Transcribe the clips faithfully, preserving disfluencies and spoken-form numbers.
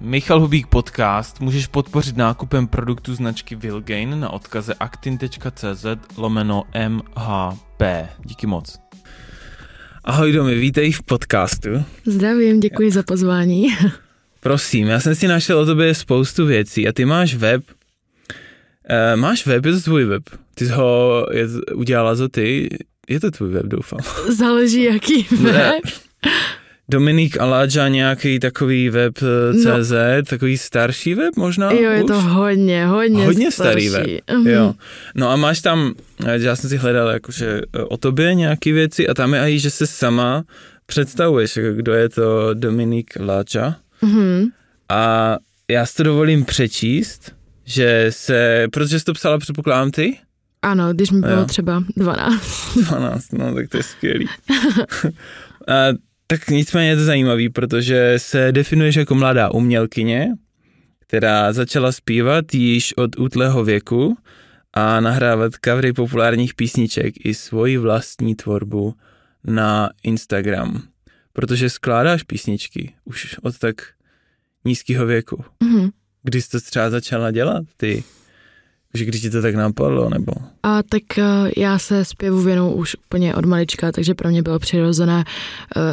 Michal Hubík podcast můžeš podpořit nákupem produktů značky Vilgain na odkaze aktin.cz lomeno mhp. Díky moc. Ahoj Domi, vítej v podcastu. Zdravím, děkuji za pozvání. Prosím, já jsem si našel o tobě spoustu věcí a ty máš web. E, máš web, je to tvůj web. Ty jsi ho je, udělala za ty. Je to tvůj web, doufám. Záleží, jaký web. Dominik Láča, nějaký takový web C Z, no. Takový starší web možná? Jo, je už? To hodně, hodně, hodně starší. Starý web, mm. Jo. No a máš tam, já jsem si hledal jakože o tobě nějaký věci a tam je aj, že se sama představuješ, jako kdo je to Dominik Láča. Mm. A já si to dovolím přečíst, že se, protože jsi to psala, předpokládám ty? Ano, když mi bylo jo. třeba dvanáct. dvanáct, no tak to je skvělý. A tak nicméně je to zajímavý, protože se definuješ jako mladá umělkyně, která začala zpívat již od útlého věku a nahrávat covery populárních písniček i svoji vlastní tvorbu na Instagram. Protože skládáš písničky už od tak nízkého věku. Mm-hmm. Kdy jsi to třeba začala dělat ty? Že když ti to tak napadlo, nebo? A tak já se zpěvu věnu už úplně od malička, takže pro mě bylo přirozené,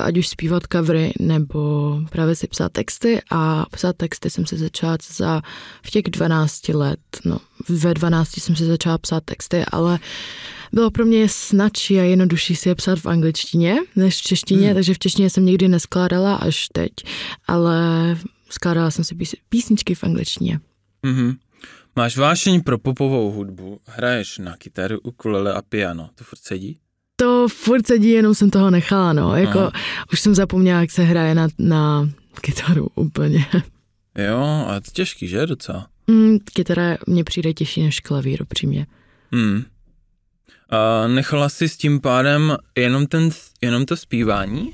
ať už zpívat covery, nebo právě si psát texty a psát texty jsem se začala za v těch dvanácti let, no ve dvanácti jsem se začala psát texty, ale bylo pro mě snadší a jednodušší si je psát v angličtině než v češtině, hmm. takže v češtině jsem nikdy neskládala až teď, ale skládala jsem si pís- písničky v angličtině. Mhm. Máš vášeň pro popovou hudbu, hraješ na kytaru, ukulele a piano. To furt sedí? To furt sedí, jenom jsem toho nechala, no. Jako, aha. Už jsem zapomněla, jak se hraje na, na kytaru úplně. Jo, ale to těžký, že? Docela. Mm, kytara mně přijde těžší než klavír, upřímně. Mm. A nechala jsi s tím pádem jenom, ten, jenom to zpívání?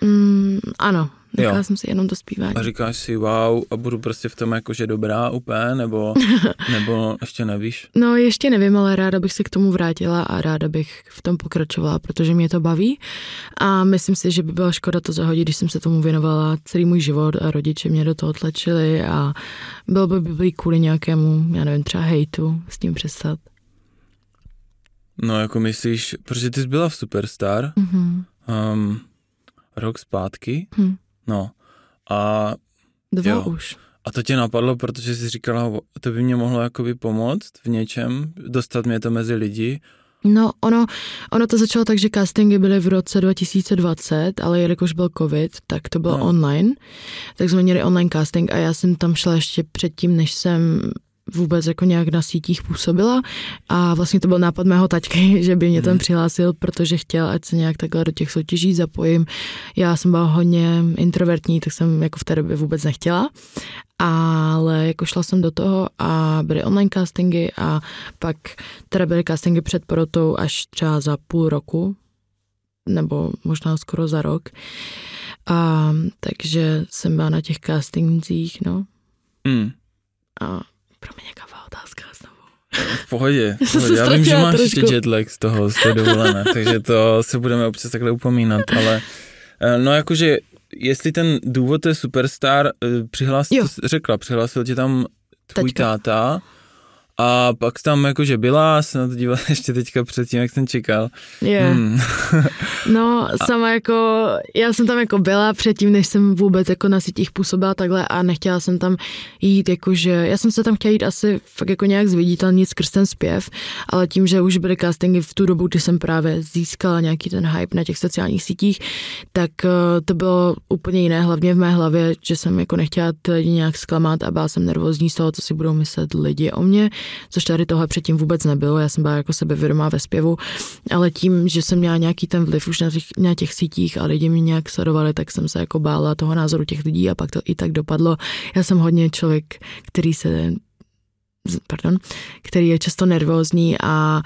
Mm, ano. Nechala jo. jsem si jenom to zpívání. A říkáš si wow a budu prostě v tom jakože dobrá úplně, nebo, nebo ještě nevíš? No ještě nevím, ale ráda bych se k tomu vrátila a ráda bych v tom pokračovala, protože mě to baví a myslím si, že by byla škoda to zahodit, když jsem se tomu věnovala celý můj život a rodiče mě do toho tlačili a bylo by by kvůli nějakému, já nevím, třeba hejtu s tím přestat. No jako myslíš, protože ty jsi byla v Superstar, mm-hmm. um, rok zpátky, mm. No a Dva jo. už. A to tě napadlo, protože jsi říkala, to by mě mohlo jakoby pomoct v něčem, dostat mě to mezi lidi. No ono, ono to začalo tak, že castingy byly v roce dva tisíce dvacet, ale jelikož byl covid, tak to bylo no. online, tak jsme měli online casting a já jsem tam šla ještě předtím, než jsem vůbec jako nějak na sítích působila a vlastně to byl nápad mého taťky, že by mě tam přihlásil, protože chtěl, ať se nějak takhle do těch soutěží zapojím. Já jsem byla hodně introvertní, tak jsem jako v té době vůbec nechtěla, ale jako šla jsem do toho a byly online castingy a pak teda byly castingy před porotou až třeba za půl roku, nebo možná skoro za rok. A, takže jsem byla na těch castingcích, no. Mm. A pro mě nějaká otázka znovu. V pohodě. V pohodě. Já vím, že máš trošku. Ještě jetlag z toho, z té dovolené, takže to se budeme občas takhle upomínat, ale no jakože, jestli ten důvod je Superstar, přihlásil, řekla, přihlásil tě tam tvůj Tačka. táta a pak tam jakože byla, jsem na to dívala ještě teďka předtím, jak jsem čekal. Yeah. Hmm. No sama jako, já jsem tam jako byla předtím, než jsem vůbec jako na sítích působila takhle a nechtěla jsem tam jít jakože, já jsem se tam chtěla jít asi fakt jako nějak zviditelnit skrz ten zpěv, ale tím, že už byly castingy v tu dobu, kdy jsem právě získala nějaký ten hype na těch sociálních sítích, tak to bylo úplně jiné, hlavně v mé hlavě, že jsem jako nechtěla ty lidi nějak zklamat a byla jsem nervózní z toho, co si budou myslet lidi o mě, což tady tohle předtím vůbec nebylo, já jsem byla jako sebevědomá ve zpěvu, ale tím, že jsem měla nějaký ten vliv už na těch, na těch sítích a lidi mě nějak sledovali, tak jsem se jako bála toho názoru těch lidí a pak to i tak dopadlo. Já jsem hodně člověk, který se, pardon, který je často nervózní a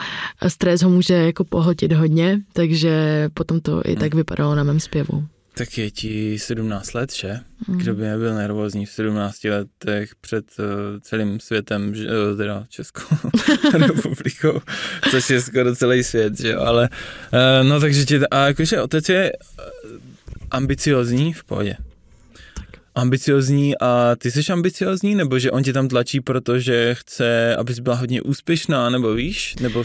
stres ho může jako pohltit hodně, takže potom to i tak vypadalo na mém zpěvu. Tak je ti sedmnáct let, že? Kdo by nebyl nervózní v sedmnácti letech před uh, celým světem, že, uh, teda Českou republikou, což je skoro celý svět, že jo, ale uh, no takže ti, a jakože otec je ambiciozní v pohodě. Tak. ambiciozní a ty jsi ambiciozní, nebo že on tě tam tlačí, protože chce, abys byla hodně úspěšná, nebo víš, nebo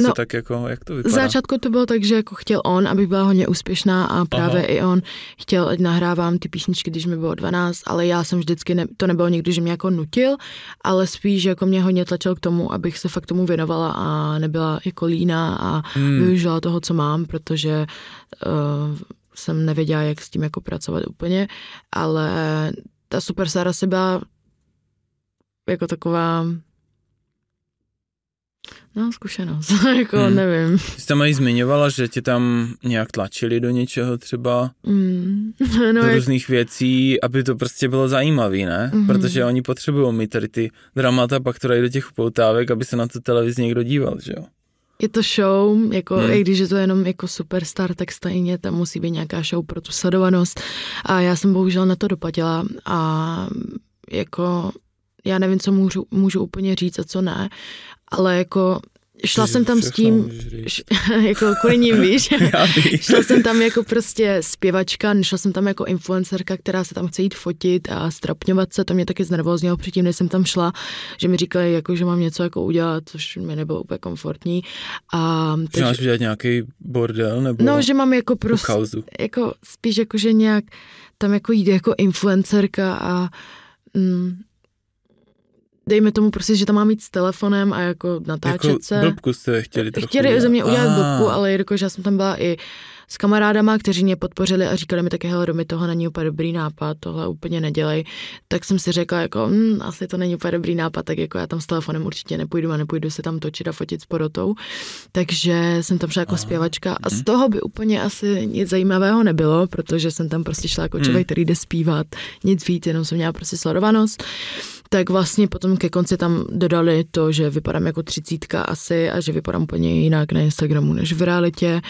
co no, tak jako, jak to vypadá? V začátku to bylo tak, že jako chtěl on, abych byla hodně úspěšná a právě Aha. i on chtěl, ať nahrávám ty písničky, když mi bylo dvanáct, ale já jsem vždycky, ne, to nebylo nikdy, že mě jako nutil, ale spíš jako mě hodně tlačil k tomu, abych se fakt tomu věnovala a nebyla jako líná a hmm. využila toho, co mám, protože uh, jsem nevěděla, jak s tím jako pracovat úplně, ale ta Superstar asi byla jako taková no, zkušenost, jako hmm. nevím. Jsi tam i zmiňovala, že tě tam nějak tlačili do něčeho třeba, hmm. no, do jak... různých věcí, aby to prostě bylo zajímavý, ne? Hmm. Protože oni potřebují mít tady ty dramata, pak to dají do těch upoutávek, aby se na to televizi někdo díval, že jo? Je to show, jako, hmm. i když je to jenom jako Superstar, tak stejně tam musí být nějaká show pro tu sledovanost. A já jsem bohužel na to dopadila a jako já nevím, co můžu, můžu úplně říct a co ne, ale jako šla Ježi, jsem tam s tím, š, jako kvůli ním, víš, šla jsem tam jako prostě zpěvačka, nešla jsem tam jako influencerka, která se tam chce jít fotit a strapňovat se, to mě taky znervóznilo předtím, než jsem tam šla, že mi říkali, jako, že mám něco jako udělat, což mi nebylo úplně komfortní. A že teď, máš udělat nějaký bordel? Nebo no, že mám jako prostě, jako spíš jako, že nějak tam jako jít jako influencerka a mm, dejme tomu prostě, že tam mám jít s telefonem a jako natáčet jako se. Jako blbku jste chtěli trochu. Chtěli ze mě udělat blbku, ale jakože já jsem tam byla i s kamarádama, kteří mě podpořili a říkali mi taky, hele, do mi toho není úplně dobrý nápad, tohle úplně nedělej. Tak jsem si řekla, jako, hm, asi to není úplně dobrý nápad, tak jako já tam s telefonem určitě nepůjdu a nepůjdu se tam točit a fotit s porotou. Takže jsem tam šla jako Aha. zpěvačka a z toho by úplně asi nic zajímavého nebylo, protože jsem tam prostě šla jako člověk, hmm. který jde zpívat, nic víc, jenom jsem měla prostě sledovanost. Tak vlastně potom ke konci tam dodali to, že vypadám jako třicítka asi a že vypadám úplně jinak na Instagramu než v realitě.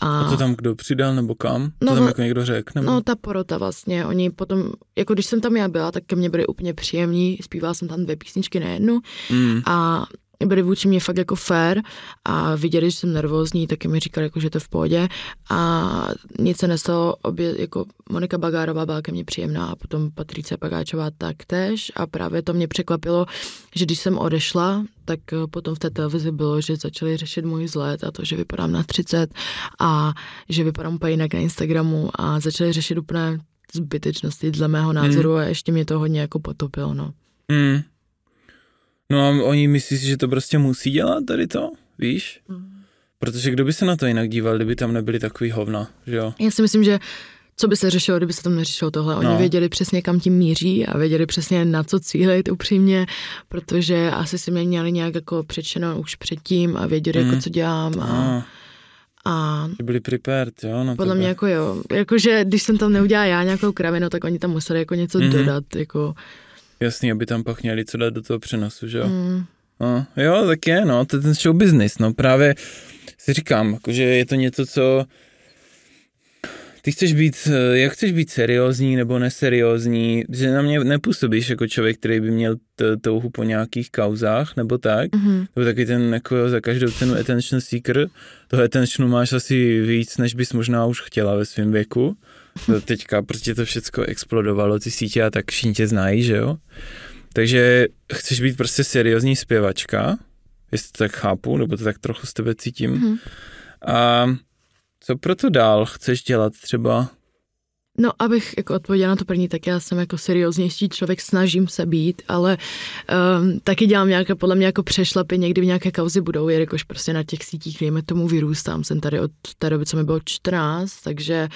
A, a to tam kdo přidal nebo kam? No, to tam jako někdo řekl? Nebo? No ta porota vlastně, oni potom, jako když jsem tam já byla, tak ke mně byli úplně příjemní, zpívala jsem tam dvě písničky na jednu mm. a byli vůči mě fakt jako fair a viděli, že jsem nervózní, taky mi říkali, jako, že to je v pohodě a nic se nestalo, obě, jako Monika Bagárová byla ke mně příjemná a potom Patricie Pagáčová taktéž a právě to mě překvapilo, že když jsem odešla, tak potom v té televizi bylo, že začali řešit můj vzhled a to, že vypadám na třicet a že vypadám úplně jinak na Instagramu a začali řešit úplně zbytečnosti dle mého názoru mm. a ještě mě to hodně jako potopilo, no. Mm. No a oni myslí si, že to prostě musí dělat tady to, víš? Mm. Protože kdo by se na to jinak díval, kdyby tam nebyly takový hovna, že jo? Já si myslím, že co by se řešilo, kdyby se tam neřešilo tohle. Oni no. věděli přesně, kam tím míří a věděli přesně, na co cílit upřímně, protože asi si mě měli nějak jako přečeno už předtím a věděli, mm. jako co dělám a... a. A byli prepared, jo? Na podle tebe. Mě jako jo. Jakože když jsem tam neudělala já nějakou kravinu, tak oni tam museli jako něco mm-hmm. dodat, jako... Jasný, aby tam pak měli co dát do toho přenosu, že jo? Mm. No, jo, tak je, no, to je ten show business, no, právě si říkám, že je to něco, co ty chceš být, jak chceš být seriózní nebo neseriózní, že na mě nepůsobíš jako člověk, který by měl t- touhu po nějakých kauzách, nebo tak, mm-hmm. nebo taky ten, jako za každou cenu attention seeker, toho attentionu máš asi víc, než bys možná už chtěla ve svém věku. To teďka prostě to všecko explodovalo, ty sítě a tak všichni tě znají, že jo? Takže chceš být prostě seriózní zpěvačka, jestli to tak chápu, nebo to tak trochu z tebe cítím. Mm-hmm. A co proto dál chceš dělat třeba? No, abych jako odpověděla na to první, tak já jsem jako serióznější člověk, snažím se být, ale um, taky dělám nějaké, podle mě jako přešlapy, někdy v nějaké kauzy budou, jelikož prostě na těch sítích, dejme tomu, vyrůstám, jsem tady od té doby, co mi bylo čtrnáct, takže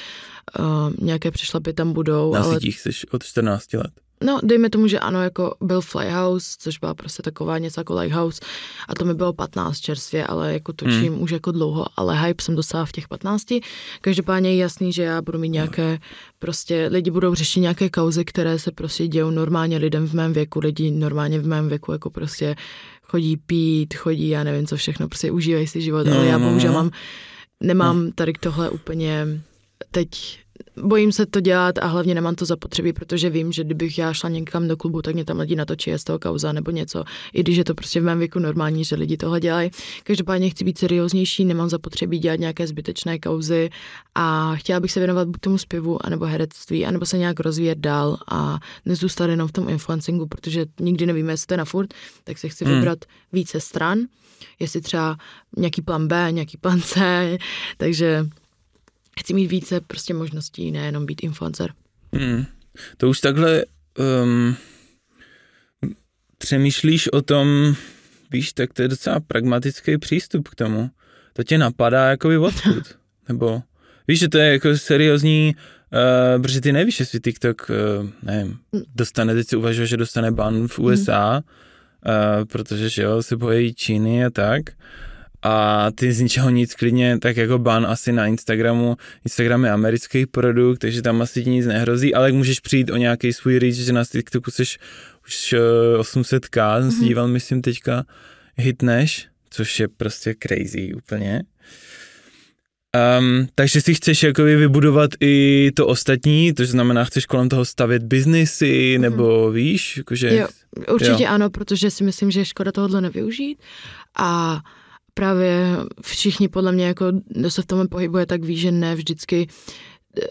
um, nějaké přešlapy tam budou. Na ale... sítích jsi od čtrnácti let? No, dejme tomu, že ano, jako byl Flyhouse, což byla prostě taková něco jako Lighthouse a to mi bylo patnáct čerstvě, ale jako točím hmm. už jako dlouho, ale hype jsem dostala v těch patnácti. Každopádně je jasný, že já budu mít nějaké, prostě lidi budou řešit nějaké kauzy, které se prostě dějou normálně lidem v mém věku, lidi normálně v mém věku jako prostě chodí pít, chodí, já nevím co všechno, prostě užívají si život, no, ale já bohužel mám, nemám tady tohle úplně teď Bojím se to dělat a hlavně nemám to zapotřebí, protože vím, že kdybych já šla někam do klubu, tak mě tam lidi natočí, je z toho kauza nebo něco. I když je to prostě v mém věku normální, že lidi tohle dělají. Každopádně chci být serióznější, nemám zapotřebí dělat nějaké zbytečné kauzy a chtěla bych se věnovat buď tomu zpěvu, anebo herectví, anebo se nějak rozvíjet dál a nezůstat jenom v tom influencingu, protože nikdy nevíme, jestli to je na furt, tak se chci hmm. vybrat více stran, jestli třeba nějaký plán B, nějaký plán C, takže chci mít více prostě možností, nejenom být influencer. Hmm. To už takhle um, přemýšlíš o tom, víš, tak to je docela pragmatický přístup k tomu. To tě napadá jakoby odkud. Nebo víš, že to je jako seriózní, uh, protože ty nevíš, jestli TikTok, uh, nevím, dostane, teď si uvažuje, že dostane ban v U S A, hmm. uh, protože že jo, se bojí Číny a tak. A ty z ničeho nic klidně, tak jako ban asi na Instagramu. Instagram je americký produkt, takže tam asi ti nic nehrozí, ale můžeš přijít o nějaký svůj reach, že na TikToku seš už osm set tisíc, jsem si díval, myslím teďka, hitneš, což je prostě crazy úplně. Um, takže si chceš jakoby vybudovat i to ostatní, to znamená, chceš kolem toho stavět biznisy, nebo víš? Jakože, jo, určitě jo. Ano, protože si myslím, že je škoda tohohle nevyužít a právě všichni podle mě, jako, kdo se v tomhle pohybuje, tak ví, že ne vždycky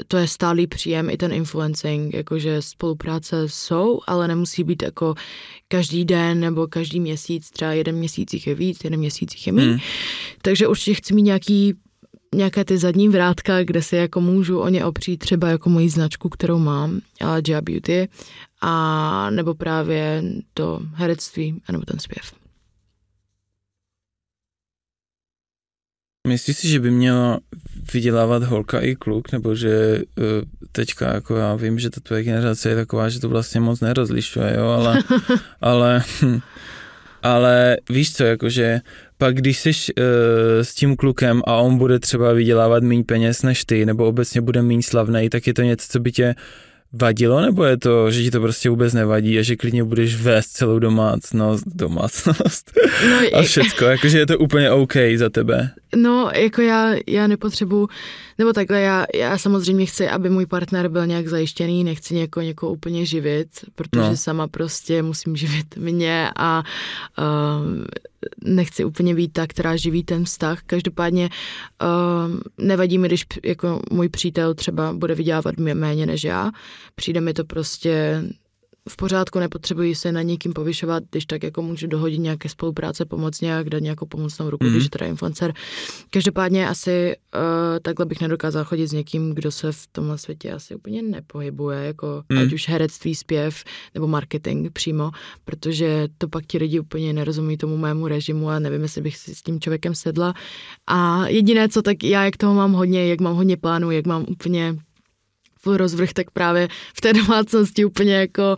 to je stálý příjem, i ten influencing, jakože spolupráce jsou, ale nemusí být jako každý den nebo každý měsíc, třeba jeden měsíc jich je víc, jeden měsíc jich je míň. Hmm. Takže určitě chci mít nějaký, nějaké ty zadní vrátka, kde se jako můžu o ně opřít, třeba jako moji značku, kterou mám, Aladjia Beauty, a nebo právě to herectví, anebo ten zpěv. Myslíš si, že by měla vydělávat holka i kluk, nebo že teďka, jako já vím, že ta tvoje generace je taková, že to vlastně moc nerozlišuje, jo, ale, ale, ale víš co, jakože pak když seš uh, s tím klukem a on bude třeba vydělávat méně peněz než ty, nebo obecně bude méně slavnej, tak je to něco, co by tě vadilo, nebo je to, že ti to prostě vůbec nevadí a že klidně budeš vést celou domácnost, domácnost no, a všecko, jakože je to úplně OK za tebe? No, jako já, já nepotřebuji, nebo takhle, já, já samozřejmě chci, aby můj partner byl nějak zajištěný, nechci někoho, někoho úplně živit, protože no. sama prostě musím živit mě a um, nechci úplně být ta, která živí ten vztah. Každopádně um, nevadí mi, když jako můj přítel třeba bude vydělávat méně než já. Přijde mi to prostě v pořádku, nepotřebuji se na někým povyšovat, když tak jako můžu dohodit nějaké spolupráce, pomoct nějak, dát nějakou pomocnou ruku, mm-hmm. když je teda influencer. Každopádně asi uh, takhle bych nedokázal chodit s někým, kdo se v tomhle světě asi úplně nepohybuje, jako mm-hmm. ať už herectví, zpěv nebo marketing přímo, protože to pak ti lidi úplně nerozumí tomu mému režimu a nevím, jestli bych si s tím člověkem sedla. A jediné, co tak já, jak toho mám hodně, jak mám hodně plánů, jak mám úplně rozvrh, tak právě v té domácnosti úplně jako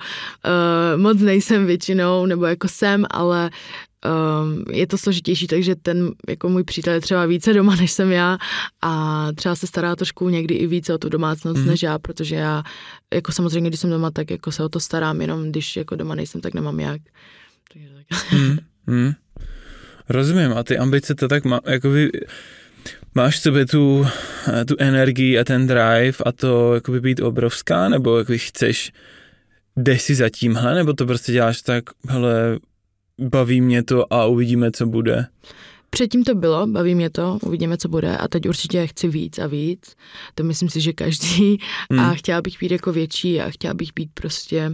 uh, moc nejsem většinou, nebo jako jsem, ale um, je to složitější, takže ten, jako můj přítel je třeba více doma, než jsem já a třeba se stará trošku někdy i více o tu domácnost, mm. než já, protože já, jako samozřejmě, když jsem doma, tak jako se o to starám, jenom když jako doma nejsem, tak nemám jak. Takže tak. mm, mm. Rozumím, a ty ambice to tak má, jakoby máš v sobě tu, tu energii a ten drive a to jakoby být obrovská, nebo jakoby chceš, jdeš si za tímhle, nebo to prostě děláš tak, hele, baví mě to a uvidíme, co bude? Předtím to bylo, baví mě to, uvidíme, co bude a teď určitě chci víc a víc, to myslím si, že každý hmm. a chtěla bych být jako větší a chtěla bych být prostě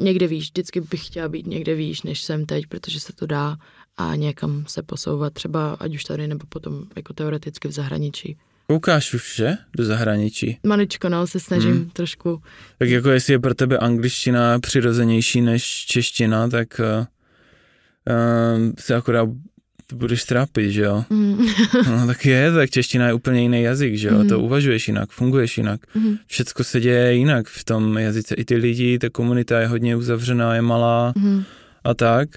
někde výš, vždycky bych chtěla být někde výš, než jsem teď, protože se to dá a někam se posouvat, třeba ať už tady, nebo potom jako teoreticky v zahraničí. Koukáš už, že? Do zahraničí? Maličko, no, se snažím hmm. trošku. Tak jako jestli je pro tebe angličtina přirozenější než čeština, tak uh, uh, se akorát budeš trápit, že jo? Mm. No tak je, tak čeština je úplně jiný jazyk, že jo? Mm. To uvažuješ jinak, funguješ jinak. Mm. Všecko se děje jinak v tom jazyce. I ty lidi, ta komunita je hodně uzavřená, je malá mm. a tak.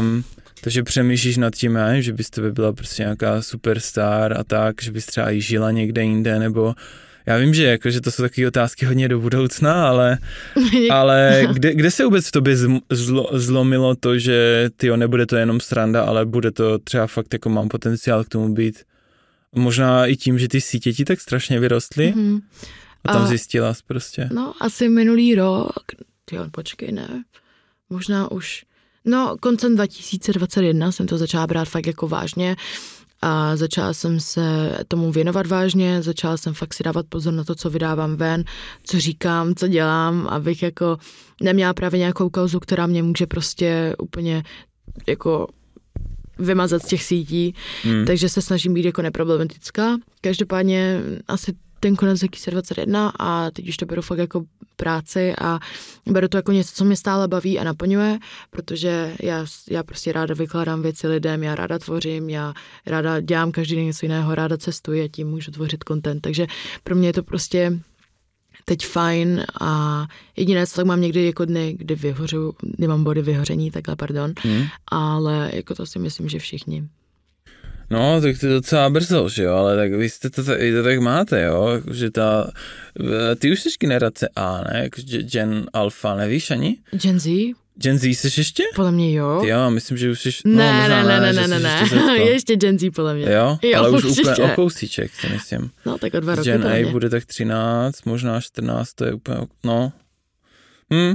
Um, takže přemýšlíš nad tím, já nevím, že bys tebe byla prostě nějaká superstar a tak, že bys třeba i žila někde jinde, nebo já vím, že, jako, že to jsou takové otázky hodně do budoucna, ale, ale kde, kde se vůbec v tobě zlo, zlomilo to, že tyjo, nebude to jenom sranda, ale bude to třeba fakt, jako mám potenciál k tomu být Možná i tím, že ty sítě ti tak strašně vyrostly mm-hmm. a tam a, zjistila jsi prostě. No asi minulý rok, tyjo, počkej, ne, možná už, no koncem dva tisíce dvacet jedna jsem to začala brát fakt jako vážně a začala jsem se tomu věnovat vážně, začala jsem fakt si dávat pozor na to, co vydávám ven, co říkám, co dělám, abych jako neměla právě nějakou kauzu, která mě může prostě úplně jako vymazat z těch sítí, hmm. takže se snažím být jako neproblematická. Každopádně asi ten konec dva tisíce dvacet jedna a teď už to beru fakt jako práci a beru to jako něco, co mě stále baví a naplňuje, protože já, já prostě ráda vykládám věci lidem, já ráda tvořím, já ráda dělám každý den něco jiného, ráda cestuji a tím můžu tvořit content, takže pro mě je to prostě teď fajn a jediné, co tak mám někdy jako dny, kdy vyhořu, nemám body vyhoření, takhle, pardon, hmm. ale jako to si myslím, že všichni. No, tak to je docela brzo, že jo, ale tak vy jste to, to tak máte, jo, že ta, ty už jsi generace A, ne, Gen Alpha, nevíš ani? Gen Z? Gen Z jsi ještě? Podle mě jo. Ty jo, myslím, že už jsi... Ne, no, možná, ne, ne, ne, ne, ne, ještě, ne. ještě Gen Z podle mě. Jo, jo ale už úplně o kousíček, si myslím. No, tak o dva roky Gen A bude tak třináct, možná čtrnáct, to je úplně, no. Hm.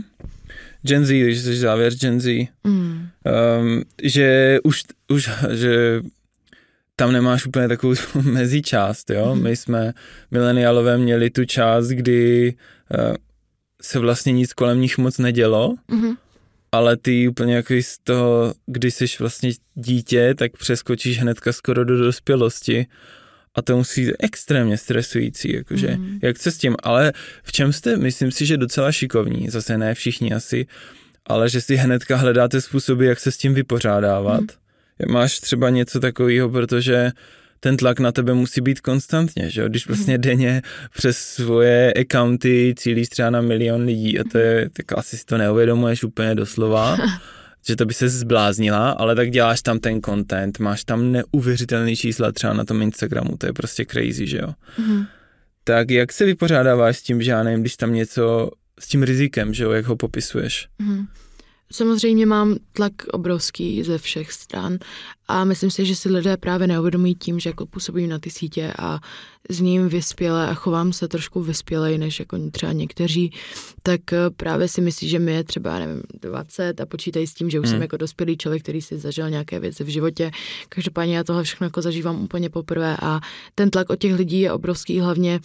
Gen Z, když jsi závěr Gen Z. Mm. Um, že už, už, že... Tam nemáš úplně takovou mezičást, jo. My jsme mileniálové měli tu část, kdy uh, se vlastně nic kolem nich moc nedělo, mm-hmm. ale ty úplně jako z toho, když jsi vlastně dítě, tak přeskočíš hnedka skoro do dospělosti a to musí být extrémně stresující, jakože, mm-hmm. jak se s tím, ale v čem jste, myslím si, že docela šikovní, zase ne všichni asi, ale že si hnedka hledáte způsoby, jak se s tím vypořádávat, mm-hmm. Máš třeba něco takového, protože ten tlak na tebe musí být konstantně, že jo? Když vlastně denně přes svoje accounty cílíš třeba na milion lidí a to je, tak asi si to neuvědomuješ úplně doslova, že to by se zbláznila, ale tak děláš tam ten content, máš tam neuvěřitelný čísla třeba na tom Instagramu, to je prostě crazy, že jo? Mm. Tak jak se vypořádáváš s tím, že já nevím, když tam něco s tím rizikem, že jo, jak ho popisuješ? Mm. Samozřejmě mám tlak obrovský ze všech stran a myslím si, že si lidé právě neuvědomují tím, že jako působím na ty sítě a s ním vyspěle a chovám se trošku vyspělej než jako třeba někteří, tak právě si myslí, že mi je třeba, nevím, dvacet a počítají s tím, že už hmm. jsem jako dospělý člověk, který si zažil nějaké věci v životě. Každopádně já tohle všechno jako zažívám úplně poprvé a ten tlak od těch lidí je obrovský, hlavně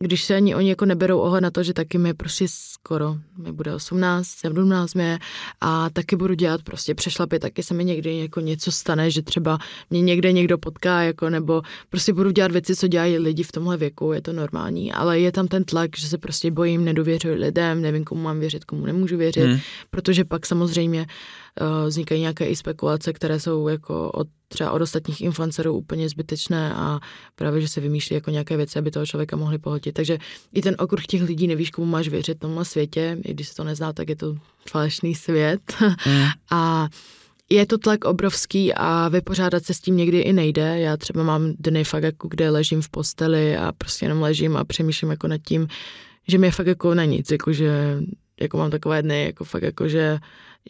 když se ani oni jako neberou ohled na to, že taky mi prostě skoro, mi bude osmnáct, sedmnáct mě a taky budu dělat prostě přešlapy, taky se mi někdy jako něco stane, že třeba mě někde někdo potká, jako nebo prostě budu dělat věci, co dělají lidi v tomhle věku, je to normální, ale je tam ten tlak, že se prostě bojím, nedověřuji lidem, nevím, komu mám věřit, komu nemůžu věřit, hmm. protože pak samozřejmě uh, vznikají nějaké i spekulace, které jsou jako od třeba od ostatních influencerů úplně zbytečné a právě, že se vymýšlí jako nějaké věci, aby toho člověka mohli pohltit. Takže i ten okruh těch lidí, nevíš, komu máš věřit v tomhle světě, i když se to nezná, tak je to falešný svět. Mm. A je to tlak obrovský a vypořádat se s tím někdy i nejde. Já třeba mám dny fakt jako, kde ležím v posteli a prostě jenom ležím a přemýšlím jako nad tím, že mi je fakt jako na nic, jako že jako mám takové dny, jako fakt jako, že,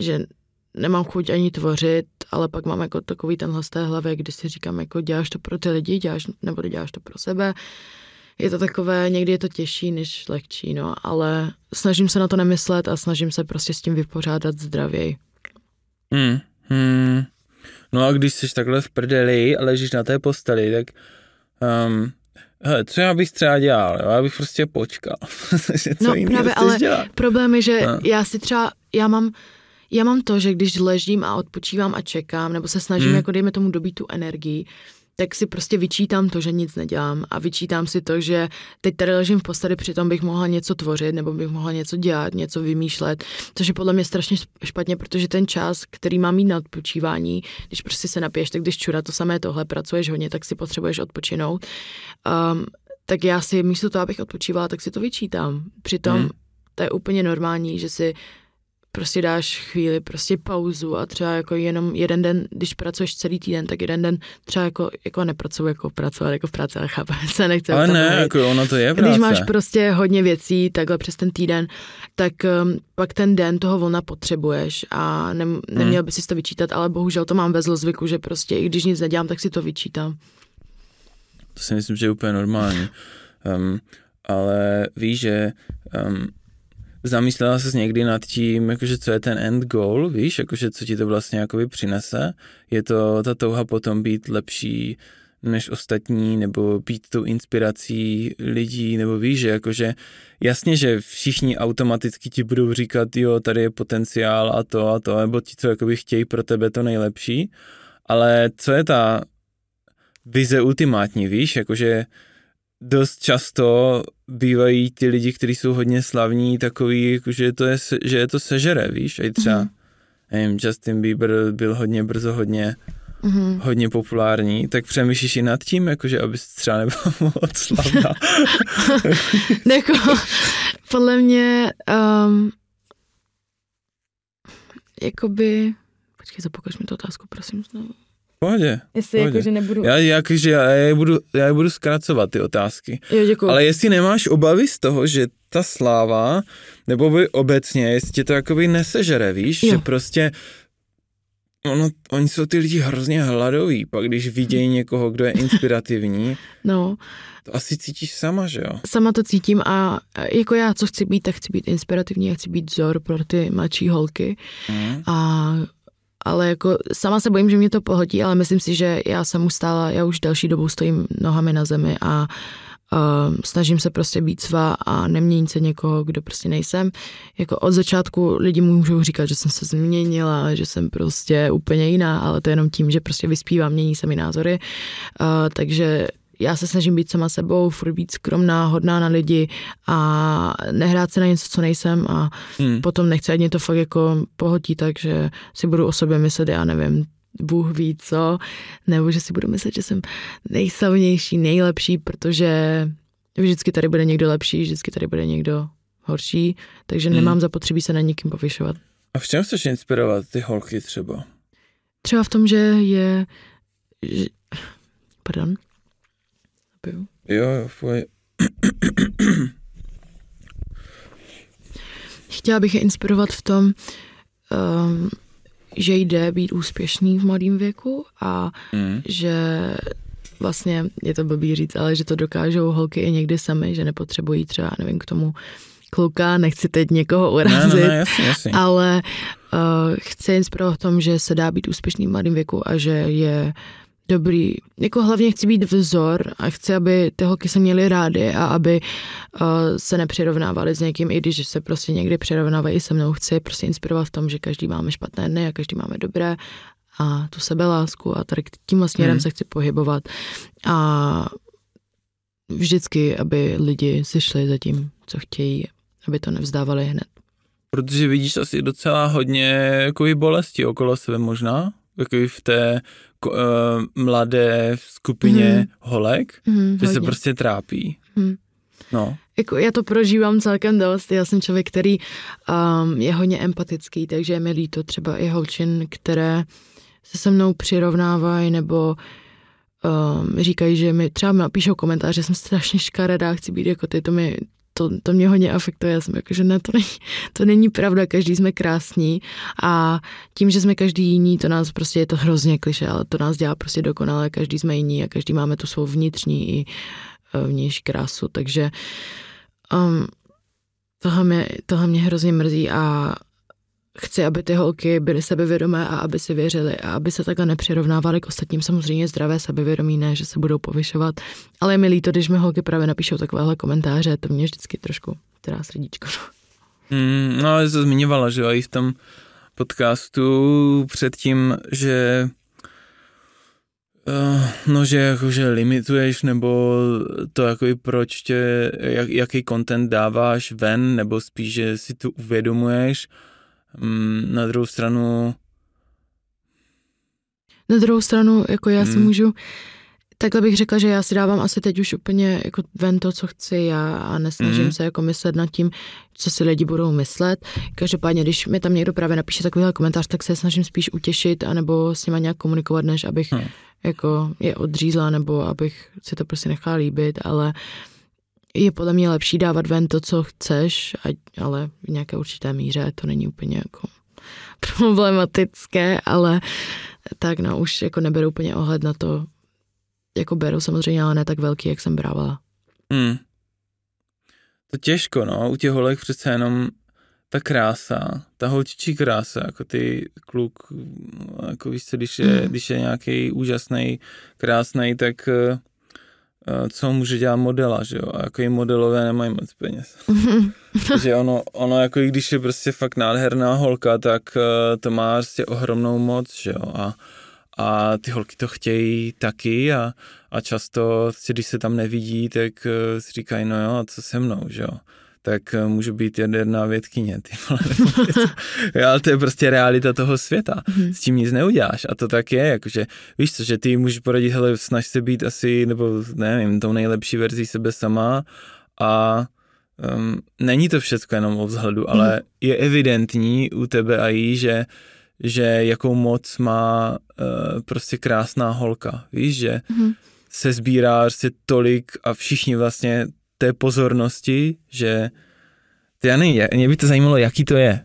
že nemám chuť ani tvořit, ale pak mám jako takový tenhle z té hlavy, kdy si říkám, jako děláš to pro ty lidi, děláš, nebo děláš to pro sebe. Je to takové, někdy je to těžší než lehčí, no, ale snažím se na to nemyslet a snažím se prostě s tím vypořádat zdravěji. Hmm, hmm. No a když jsi takhle v prdeli a ležíš na té posteli, tak... Um... Hele, co já bych třeba dělal, jo? Já bych prostě počkal. No právě, ale dělat? Problém je, že no. já si třeba, já mám Já mám to, že když ležím a odpočívám a čekám, nebo se snažím, hmm. jako dejme tomu, dobít tu energii, tak si prostě vyčítám to, že nic nedělám a vyčítám si to, že teď tady ležím v posteli, přitom bych mohla něco tvořit, nebo bych mohla něco dělat, něco vymýšlet, což je podle mě strašně špatně, protože ten čas, který mám mít na odpočívání, když prostě se napiješ, tak když čura to samé tohle, pracuješ hodně, tak si potřebuješ odpočinout, um, tak já si místo toho, abych odpočívala, tak si to vyčítám. Přitom hmm. to je úplně normální, že si prostě dáš chvíli, prostě pauzu a třeba jako jenom jeden den, když pracuješ celý týden, tak jeden den třeba jako, jako nepracuji, jako pracovat, jako v práci, ale chápeme se, nechce. Ale ne, mít. Jako ono to je práce. Když máš prostě hodně věcí takhle přes ten týden, tak um, pak ten den toho volna potřebuješ a ne, neměl hmm. by si to vyčítat, ale bohužel to mám ve zlozvyku, že prostě i když nic nedělám, tak si to vyčítám. To si myslím, že je úplně normální. Um, ale víš, že um, zamyslela ses někdy nad tím, jakože co je ten end goal, víš, jakože co ti to vlastně jakoby přinese. Je to ta touha potom být lepší než ostatní, nebo být tou inspirací lidí, nebo víš, že jakože jasně, že všichni automaticky ti budou říkat, jo, tady je potenciál a to a to, nebo ti, co jakoby chtějí pro tebe to nejlepší, ale co je ta vize ultimátní, víš, jakože dost často bývají ty lidi, kteří jsou hodně slavní, takový, jakože to je, že je to sežere, víš, a třeba, mm. nevím, Justin Bieber byl hodně brzo, hodně Mm-hmm. hodně populární, tak přemýšlíš i nad tím, jakože abys třeba nebyla moc slavná. Jako, podle mě um, jakoby, počkej, zapokaž mi tu otázku, prosím, znovu. Pohodě. Jestli jakože nebudu... Já, jakože já, já, budu, já budu zkracovat ty otázky. Jo, děkuji. Ale jestli nemáš obavy z toho, že ta sláva, nebo by obecně, jestli tě to jakoby nesežere, víš, jo. Že prostě Ono, oni jsou ty lidi hrozně hladoví, pak když vidějí někoho, kdo je inspirativní, no. To asi cítíš sama, že jo? Sama to cítím a jako já, co chci být, tak chci být inspirativní, já chci být vzor pro ty mladší holky, mm. a, ale jako sama se bojím, že mě to pohodí, ale myslím si, že já jsem ustála, já už další dobu stojím nohami na zemi a Uh, snažím se prostě být svá a neměnit se někoho, kdo prostě nejsem. Jako od začátku lidi můžou říkat, že jsem se změnila, že jsem prostě úplně jiná, ale to je jenom tím, že prostě vyspívám, mění se mi názory. Uh, takže já se snažím být sama sebou, furt být skromná, hodná na lidi a nehrát se na něco, co nejsem a hmm. potom nechci, ať mě to fakt jako pohotí, takže si budu o sobě myslet, já nevím, Bůh ví co, nebo že si budu myslet, že jsem nejslavnější, nejlepší, protože vždycky tady bude někdo lepší, vždycky tady bude někdo horší, takže hmm. nemám zapotřebí se na nikým povyšovat. A v čem chceš inspirovat ty holky třeba? Třeba v tom, že je... Že... Pardon? Piju. Jo, jo, fuj. Chtěla bych je inspirovat v tom... Um, že jde být úspěšný v mladém věku a mm. že vlastně, je to blbý říct, ale že to dokážou holky i někdy sami, že nepotřebují třeba, nevím, k tomu kluka, nechci teď někoho urazit, no, no, no, jasný, jasný. ale uh, chci inspirovat v tom, že se dá být úspěšný v mladém věku a že je dobrý, jako hlavně chci být vzor a chci, aby ty holky se měly rády a aby uh, se nepřirovnávaly s někým, i když se prostě někdy přirovnávají se mnou. Chci prostě inspirovat v tom, že každý máme špatné dny a každý máme dobré a tu sebelásku a tady tímhle směrem hmm. se chci pohybovat a vždycky, aby lidi si šli za tím, co chtějí, aby to nevzdávali hned. Protože vidíš asi docela hodně jakoby bolesti okolo sebe možná, jakoby v té mladé v skupině hmm. holek, hmm, že hodně. Se prostě trápí. Hmm. No. Jako já to prožívám celkem dost. Já jsem člověk, který um, je hodně empatický, takže je mi líto třeba i holčin, které se se mnou přirovnávají nebo um, říkají, že mi třeba napíšou komentář, že jsem strašně škaredá, chci být jako ty, to mi To, to mě hodně afektuje, já jsem jako, že ne, to není, to není pravda, každý jsme krásní a tím, že jsme každý jiní, to nás prostě, je to hrozně klišé, ale to nás dělá prostě dokonale, každý jsme jiní a každý máme tu svou vnitřní i vnější krásu, takže um, tohle, mě, tohle mě hrozně mrzí a chci, aby ty holky byly sebevědomé a aby si věřily a aby se takhle nepřirovnávaly k ostatním, samozřejmě zdravé sebevědomí, ne, že se budou povyšovat. Ale je mi líto, když mi holky právě napíšou takovéhle komentáře, to mě vždycky trošku trhá srdíčko. Mm, no, ale jsi to zmiňovala, že jo, i v tom podcastu předtím, že no, že jakože limituješ, nebo to jako proč tě, jak, jaký content dáváš ven, nebo spíš, že si to uvědomuješ. Na druhou stranu... Na druhou stranu, jako já si hmm. můžu... Takhle bych řekla, že já si dávám asi teď už úplně jako ven to, co chci já a nesnažím hmm. se jako myslet nad tím, co si lidi budou myslet. Každopádně, když mi tam někdo právě napíše takovýhle komentář, tak se snažím spíš utěšit anebo s nima nějak komunikovat, než abych hmm. jako je odřízla nebo abych si to prostě nechala líbit, ale... Je podle mě lepší dávat ven to, co chceš, ale v nějaké určité míře to není úplně jako problematické, ale tak no, už jako neberu úplně ohled na to, jako beru samozřejmě, ale ne tak velký, jak jsem brávala. Hmm. To těžko, no, u těch holek přece jenom ta krása, ta holčičí krása, jako ty kluk, jako víš co, když je, mm. když je nějaký úžasný, krásný, tak co může dělat modela, že jo, a jako i modelové nemají moc peněz. Takže ono, ono, jako i když je prostě fakt nádherná holka, tak to má prostě ohromnou moc, že jo, a a ty holky to chtějí taky a, a často, když se tam nevidí, tak si říkají, no jo, a co se mnou, že jo? Tak můžu být jaderná vědkyně, ty vole, ale to je prostě realita toho světa, s tím nic neuděláš a to tak je, jakože, víš co, že ty můžeš poradit, hele, snaž se být asi, nebo nevím, tou nejlepší verzí sebe sama a um, není to všecko jenom o vzhledu, ale je evidentní u tebe a jí, že že jakou moc má uh, prostě krásná holka, víš, že mm-hmm. se sbírá prostě tolik a všichni vlastně té pozornosti, že já nevím, mě by to zajímalo, jaký to je.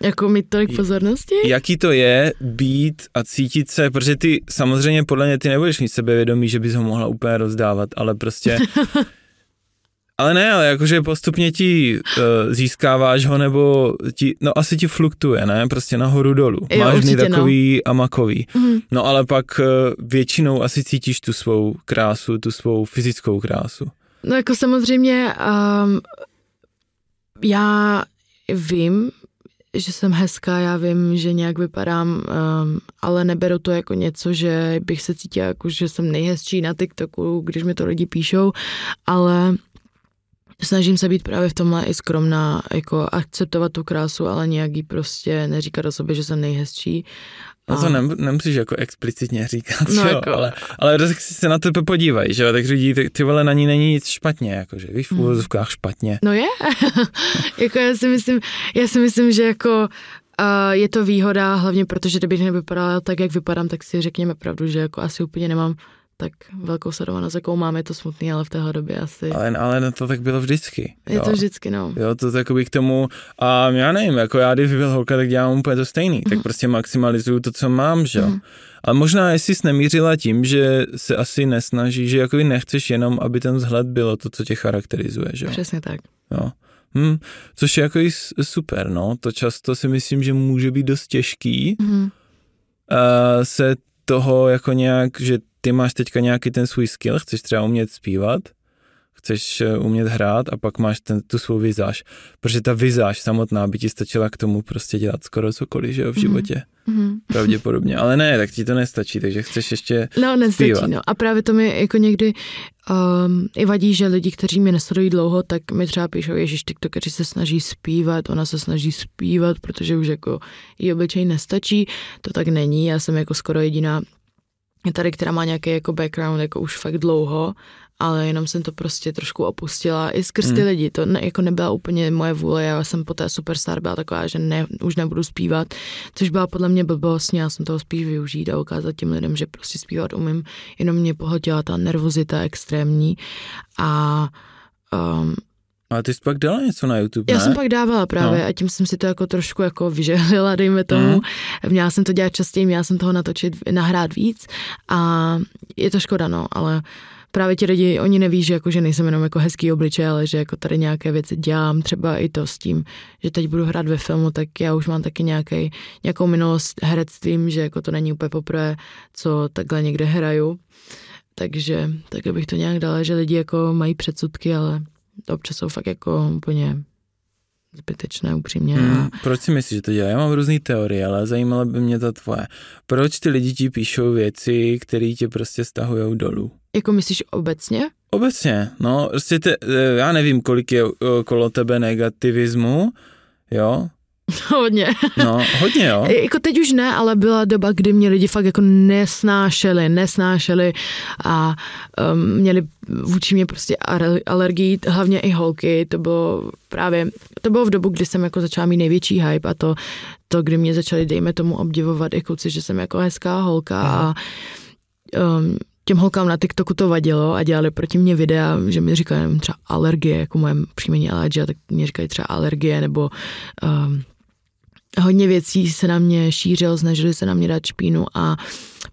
Jako mít tolik pozornosti? Jaký to je být a cítit se, protože ty samozřejmě podle mě ty nebudeš mít sebevědomí, že bys ho mohla úplně rozdávat, ale prostě... Ale ne, ale jakože postupně ti uh, získáváš ho, nebo ti, no asi ti fluktuje, ne, prostě nahoru dolů. Jo, máš dny takový no. a makový. Mm. No ale pak uh, většinou asi cítíš tu svou krásu, tu svou fyzickou krásu. No jako samozřejmě um, já vím, že jsem hezká, já vím, že nějak vypadám, um, ale neberu to jako něco, že bych se cítila jako, že jsem nejhezčí na TikToku, když mi to lidi píšou, ale... Snažím se být právě v tomhle i skromná, jako akceptovat tu krásu, ale nějak jí prostě neříkat o sobě, že jsem nejhezčí. A... No to nem, nemusíš jako explicitně říkat, no, jo, jako... ale, ale si se na tebe podívají, že jo, tak řídí, ty, ty vole, na ní není nic špatně, jakože, víš, v úvozovkách špatně. No je, jako já si myslím, já si myslím, že jako uh, je to výhoda, hlavně protože kdybych nevypadala tak, jak vypadám, tak si řekněme pravdu, že jako asi úplně nemám tak velkou sledovanost, jakou máme, je to smutný, ale v téhle době asi. Ale, ale to tak bylo vždycky. Jo. Je to vždycky, no. Jo, to takový k tomu, a já nevím, jako já, když byl holka, tak dělám úplně to stejný, mm. tak prostě maximalizuju to, co mám, že jo. Mm. Ale možná, jestli jsi nemířila tím, že se asi nesnaží, že jakoby nechceš jenom, aby ten vzhled bylo to, co tě charakterizuje, že jo. Přesně tak. Jo. Hm. Což je jako i super, no. To často si myslím, že může být dost těžký mm. se toho jako nějak, že ty máš teďka nějaký ten svůj skill, chceš třeba umět zpívat, chceš umět hrát a pak máš ten, tu svou vizáž. Protože ta vizáž samotná by ti stačila k tomu prostě dělat skoro cokoliv, že jo, v životě. Mm-hmm. Pravděpodobně. Ale ne, tak ti to nestačí, takže chceš ještě no, nestačí, zpívat. No. A právě to mi jako někdy um, i vadí, že lidi, kteří mě nesledují dlouho, tak mi třeba píšou, ježiš, tiktokeři se snaží zpívat, ona se snaží zpívat, protože už jako jí obličej nestačí. To tak není, já jsem jako skoro jediná tady, která má nějaký jako background jako už fakt dlouho, ale jenom jsem to prostě trošku opustila i skrz ty mm. lidi. To ne, jako nebyla úplně moje vůle, já jsem po té Superstar byla taková, že ne, už nebudu zpívat, což byla podle mě blbost, já jsem toho spíš využít a ukázat těm lidem, že prostě zpívat umím, jenom mě pohodila ta nervozita extrémní a... Um, ale ty jsi pak dala něco na YouTube, ne? Já jsem pak dávala právě no. a tím jsem si to jako trošku jako vyžehlila, dejme tomu. Mm. Měla jsem to dělat častěji, měla jsem toho natočit, nahrát víc a je to škoda, no, ale právě ti lidi, oni neví, že, jako, že nejsem jenom jako hezký obličej, ale že jako tady nějaké věci dělám, třeba i to s tím, že teď budu hrát ve filmu, tak já už mám taky nějaký, nějakou minulost herectvím, že jako to není úplně poprvé, co takhle někde hraju. Takže tak bych to nějak dala, že lidi jako mají předsudky, ale občas jsou fakt jako úplně zbytečné, upřímně. Hmm, proč si myslíš, že to dělá? Já mám různý teorie, ale zajímala by mě ta tvoje. Proč ty lidi ti píšou věci, které tě prostě stahujou dolů? Jako myslíš obecně? Obecně, no. Prostě te, já nevím, kolik je okolo tebe negativismu, jo? Hodně. No, hodně, jo. Jako teď už ne, ale byla doba, kdy mě lidi fakt jako nesnášeli, nesnášeli a um, měli vůči mě prostě alergii, hlavně i holky, to bylo právě, to bylo v dobu, kdy jsem jako začala mít největší hype a to, to kdy mě začali, dejme tomu, obdivovat i kluci, že jsem jako hezká holka a um, těm holkám na TikToku to vadilo a dělali proti mě videa, že mi říkali nevím, třeba alergie, jako moje příjmení Aladjia, tak mě říkají třeba alergie nebo um, hodně věcí se na mě šířilo, snažili se na mě dát špínu a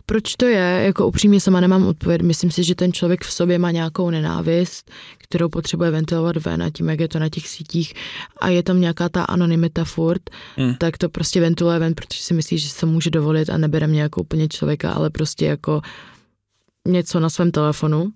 proč to je, jako upřímně sama nemám odpověď, myslím si, že ten člověk v sobě má nějakou nenávist, kterou potřebuje ventilovat ven a tím, jak je to na těch sítích a je tam nějaká ta anonymita furt, mm. tak to prostě ventiluje ven, protože si myslí, že se může dovolit a nebere mě jako úplně člověka, ale prostě jako něco na svém telefonu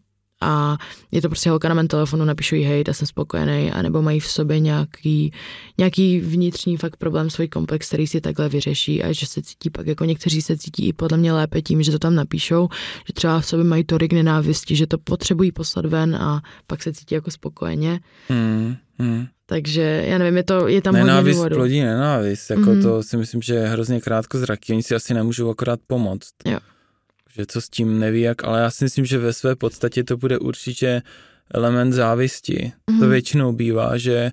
a je to prostě holka na mém telefonu, napíšu jí hejt a jsem spokojený, anebo mají v sobě nějaký, nějaký vnitřní fakt problém, svůj komplex, který si takhle vyřeší a že se cítí pak, jako někteří se cítí i podle mě lépe tím, že to tam napíšou, že třeba v sobě mají tolik nenávisti, že to potřebují poslat ven a pak se cítí jako spokojeně. Mm, mm. Takže já nevím, je, to, je tam nenávist hodně důvodů. Plodí nenávist, jako mm-hmm. to si myslím, že je hrozně krátkozraký, oni si asi nemůžou akorát pomoct. Jo. Že co s tím neví jak, ale já si myslím, že ve své podstatě to bude určitě element závisti. Mm-hmm. To většinou bývá, že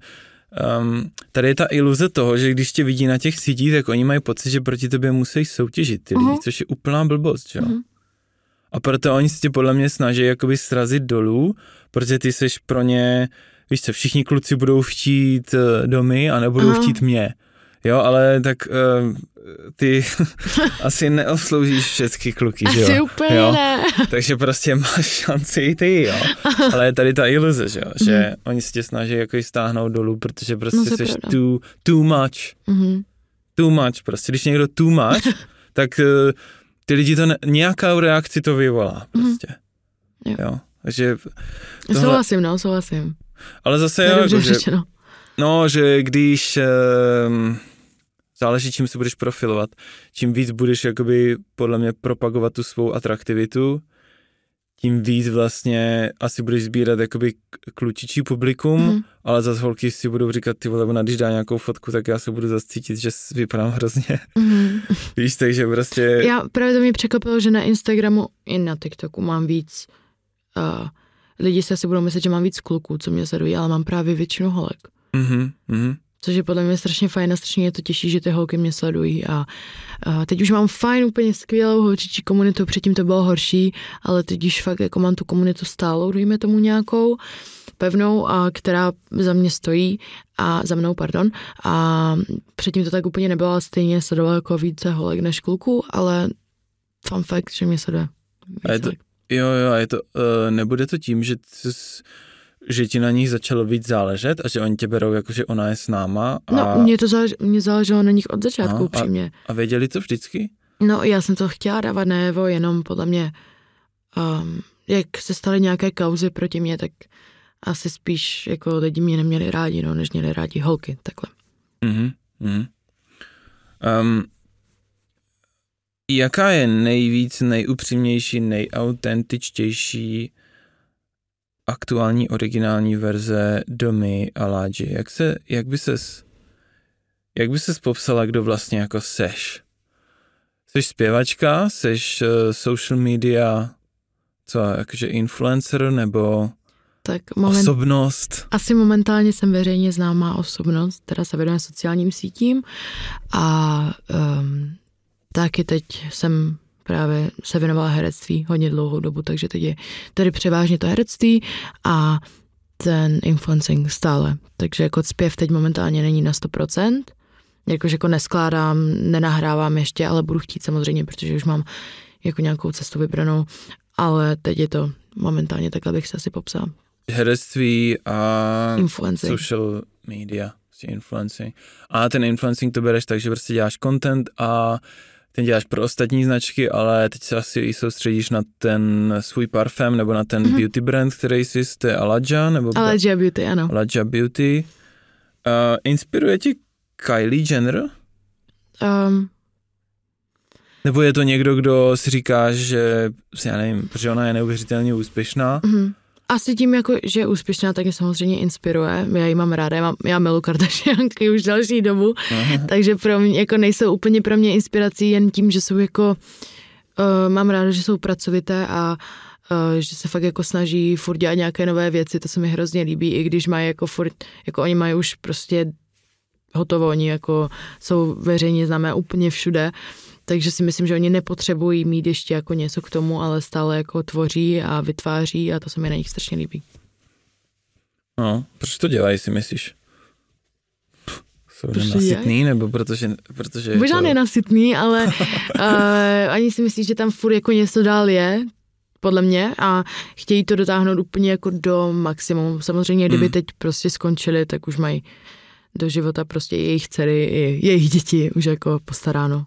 um, tady je ta iluze toho, že když tě vidí na těch sítích, tak oni mají pocit, že proti tobě musí soutěžit ty lidi, mm-hmm. což je úplná blbost, jo. Mm-hmm. A proto oni se tě podle mě snaží jakoby srazit dolů, protože ty seš pro ně, víš co, všichni kluci budou chtít domy a nebudou mm-hmm. chtít mě. Jo, ale tak uh, ty asi neobsloužíš všechny kluky, že jo? Asi úplně jo? Ne. Takže prostě máš šanci i ty, jo? Ale je tady ta iluze, že jo? Že mm-hmm. oni se tě snaží jako stáhnout dolů, protože prostě no, jsi too, too much. Mm-hmm. Too much, prostě. Když někdo too much, tak uh, ty lidi to, ne, nějaká reakci to vyvolá, prostě. Mm-hmm. Jo. Jo? Takže tohle... Souhlasím, no, souhlasím. Ale zase já jako, že... No, že když, záleží, čím se budeš profilovat, čím víc budeš jakoby podle mě propagovat tu svou atraktivitu, tím víc vlastně asi budeš sbírat jakoby klučičí publikum, mm. ale zase holky si budou říkat, ty vole, ona když dá nějakou fotku, tak já se budu zase cítit, že vypadám hrozně. Mm. Víš, takže prostě... Já právě to mě překvapilo, že na Instagramu i na TikToku mám víc... Uh, lidi si asi budou myslet, že mám víc kluků, co mě sledují, ale mám právě většinu holek. Mm-hmm, mm-hmm. Což je podle mě strašně fajn a strašně mě to těší, že ty holky mě sledují a, a teď už mám fajn, úplně skvělou holčičí komunitu, předtím to bylo horší, ale teď už fakt jako mám tu komunitu stálou, dejme tomu nějakou pevnou, a která za mě stojí a za mnou, pardon, a předtím to tak úplně nebylo, stejně sledovala jako více holek než kluků, ale fun fact, že mě sleduje více. Jo, jo, je to, uh, nebude to tím, že jsi, že ti na nich začalo víc záležet a že oni tě berou jako, že ona je s náma. A... No, mě to zálež, mě záleželo na nich od začátku, no, upřímně. A, a věděli to vždycky? No, já jsem to chtěla dávat najevo, jenom podle mě, um, jak se staly nějaké kauzy proti mě, tak asi spíš jako lidi mě neměli rádi, no, než měli rádi holky, takhle. Mhm, mhm. Um, Jaká je nejvíc, nejupřímnější, nejautentičtější aktuální, originální verze Domy a Aladji? Jak, se, jak, by ses, jak by ses popsala, kdo vlastně jako seš? Seš zpěvačka? Seš uh, social media, co, jakože influencer, nebo tak moment, osobnost? Asi momentálně jsem veřejně známá osobnost, která se věnuje sociálním sítím a... Um, Taky teď jsem právě se věnovala herectví hodně dlouhou dobu, takže teď je tady převážně to herectví a ten influencing stále. Takže jako zpěv teď momentálně není na sto procent, jakože jako neskládám, nenahrávám ještě, ale budu chtít samozřejmě, protože už mám jako nějakou cestu vybranou, ale teď je to momentálně, takhle bych se asi popsala. Herectví a influencing. Social media. Influencing. A ten influencing to bereš tak, že prostě děláš content a ten děláš pro ostatní značky, ale teď se asi i soustředíš na ten svůj parfém nebo na ten mm-hmm. beauty brand, který jsi, to je Aladjia, nebo... Aladjia Beauty, ano. Aladjia Beauty. Uh, inspiruje ti Kylie Jenner? Um. Nebo je to někdo, kdo si říká, že já nevím, protože ona je neuvěřitelně úspěšná, mm-hmm. Asi tím, jako, že je úspěšná, tak mě samozřejmě inspiruje. Já ji mám ráda, já, mám, já milu Kardashianky už další dobu, aha. takže pro mě, jako nejsou úplně pro mě inspirací jen tím, že jsou jako, uh, mám ráda, že jsou pracovité a uh, že se fakt jako snaží furt dělat nějaké nové věci, to se mi hrozně líbí, i když mají jako furt, jako oni mají už prostě hotovo, oni jako jsou veřejně známé úplně všude, takže si myslím, že oni nepotřebují mít ještě jako něco k tomu, ale stále jako tvoří a vytváří a to se mi na nich strašně líbí. No, proč to dělají, si myslíš? nasytný, nebo protože... protože možná to... nenasytný, ale uh, ani si myslíš, že tam furt jako něco dál je, podle mě, a chtějí to dotáhnout úplně jako do maximum. Samozřejmě, kdyby mm. teď prostě skončili, tak už mají do života prostě jejich dcery, jejich děti už jako postaráno.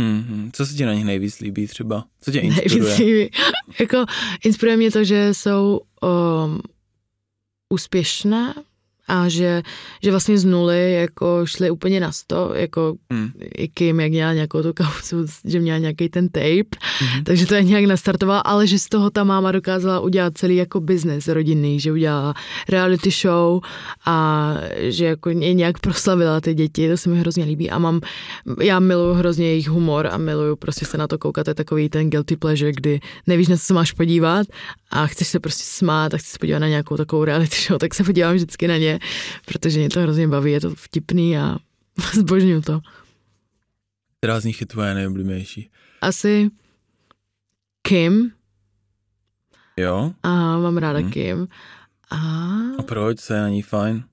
Mm-hmm. Co se ti na nich nejvíc líbí třeba? Co tě inspiruje? Nejvíc líbí. Jako inspiruje mě to, že jsou um, úspěšné a že, že vlastně z nuly jako šli úplně na sto, jako mm. i Kim, jak měla nějakou tu kauzu, že měla nějaký ten tape, mm-hmm. takže to je nějak nastartovala, ale že z toho ta máma dokázala udělat celý jako biznes rodinný, že udělala reality show a že jako nějak proslavila ty děti, to se mi hrozně líbí a mám, já miluju hrozně jejich humor a miluju prostě se na to koukat, je takový ten guilty pleasure, kdy nevíš, na co se máš podívat a chceš se prostě smát a chceš se podívat na nějakou takovou reality show, tak se podívám vždycky na ně, protože mě to hrozně baví, je to vtipný a zbožňuju to. Která z nich je tvoje nejoblíbenější? Asi Kim. Jo? A mám ráda hmm. Kim. A... a proč, se na ní fajn?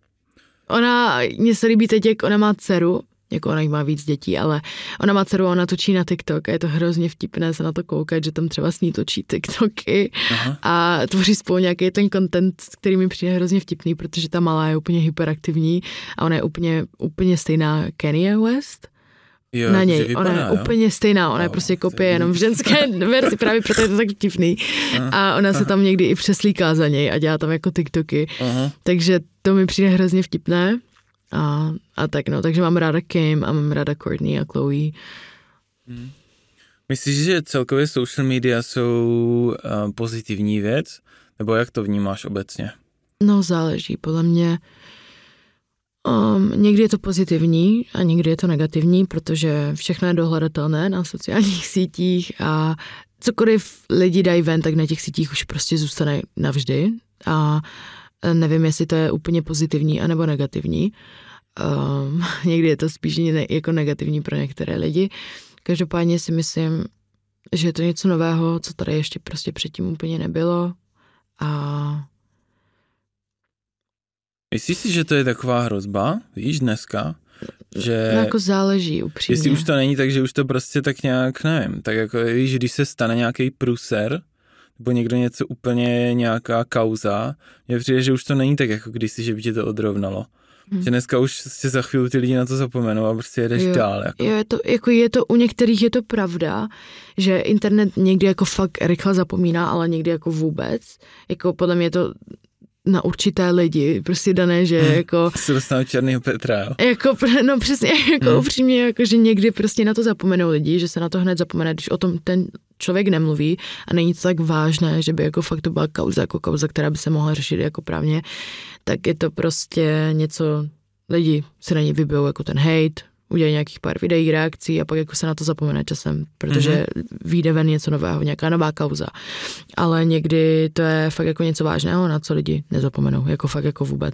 Ona, mně se líbí teď, jak ona má dceru, jako ona jich má víc dětí, ale ona má dceru a ona točí na TikTok a je to hrozně vtipné se na to koukat, že tam třeba s ní točí TikToky. Aha. A tvoří spolu nějaký ten content, který mi přijde hrozně vtipný, protože ta malá je úplně hyperaktivní a ona je úplně, úplně stejná Kanye West. Jo, na něj. Vypadá, ona je jo? úplně stejná, ona oh, je prostě kopie jenom v ženské verzi, právě proto je to tak vtipný. A ona se tam někdy i přeslíká za něj a dělá tam jako TikToky. Aha. Takže to mi přijde hrozně vtipné. A, a tak no, takže mám ráda Kim a mám ráda Courtney a Chloe. Hmm. Myslíš, že celkově social media jsou uh, pozitivní věc? Nebo jak to vnímáš obecně? No záleží, podle mě um, někdy je to pozitivní a někdy je to negativní, protože všechno je dohledatelné na sociálních sítích a cokoliv lidi dají ven, tak na těch sítích už prostě zůstane navždy a nevím, jestli to je úplně pozitivní anebo negativní. Um, někdy je to spíš ne, jako negativní pro některé lidi. Každopádně si myslím, že je to něco nového, co tady ještě prostě předtím úplně nebylo. A... Myslíš si, že to je taková hrozba, víš, dneska? Že no jako záleží upřímně. Jestli už to není tak, že už to prostě tak nějak, nevím, tak jako víš, když se stane nějaký průser, nebo někdo něco úplně, nějaká kauza, mně přijde, že už to není tak, jako kdysi, že by tě to odrovnalo. Hmm. Že dneska už se za chvíli ty lidi na to zapomenou a prostě jedeš jo, dál. Jako. Jo, je to, jako je to, u některých je to pravda, že internet někdy jako fakt rychle zapomíná, ale někdy jako vůbec. Jako podle mě to na určité lidi, prostě dané, že hmm. jako... Se dostanou černýho Petra, jo? Jako, no přesně, jako hmm. upřímně, jako, že někdy prostě na to zapomenou lidi, že se na to hned zapomene, když o tom ten člověk nemluví a není to tak vážné, že by jako fakt to byla kauza, jako kauza, která by se mohla řešit jako právně, tak je to prostě něco, lidi se na ní vybijou jako ten hejt, udělají nějakých pár videí, reakcí a pak jako se na to zapomene časem, protože mm-hmm. vyjde ven něco nového, nějaká nová kauza. Ale někdy to je fakt jako něco vážného, na co lidi nezapomenou, jako fakt jako vůbec.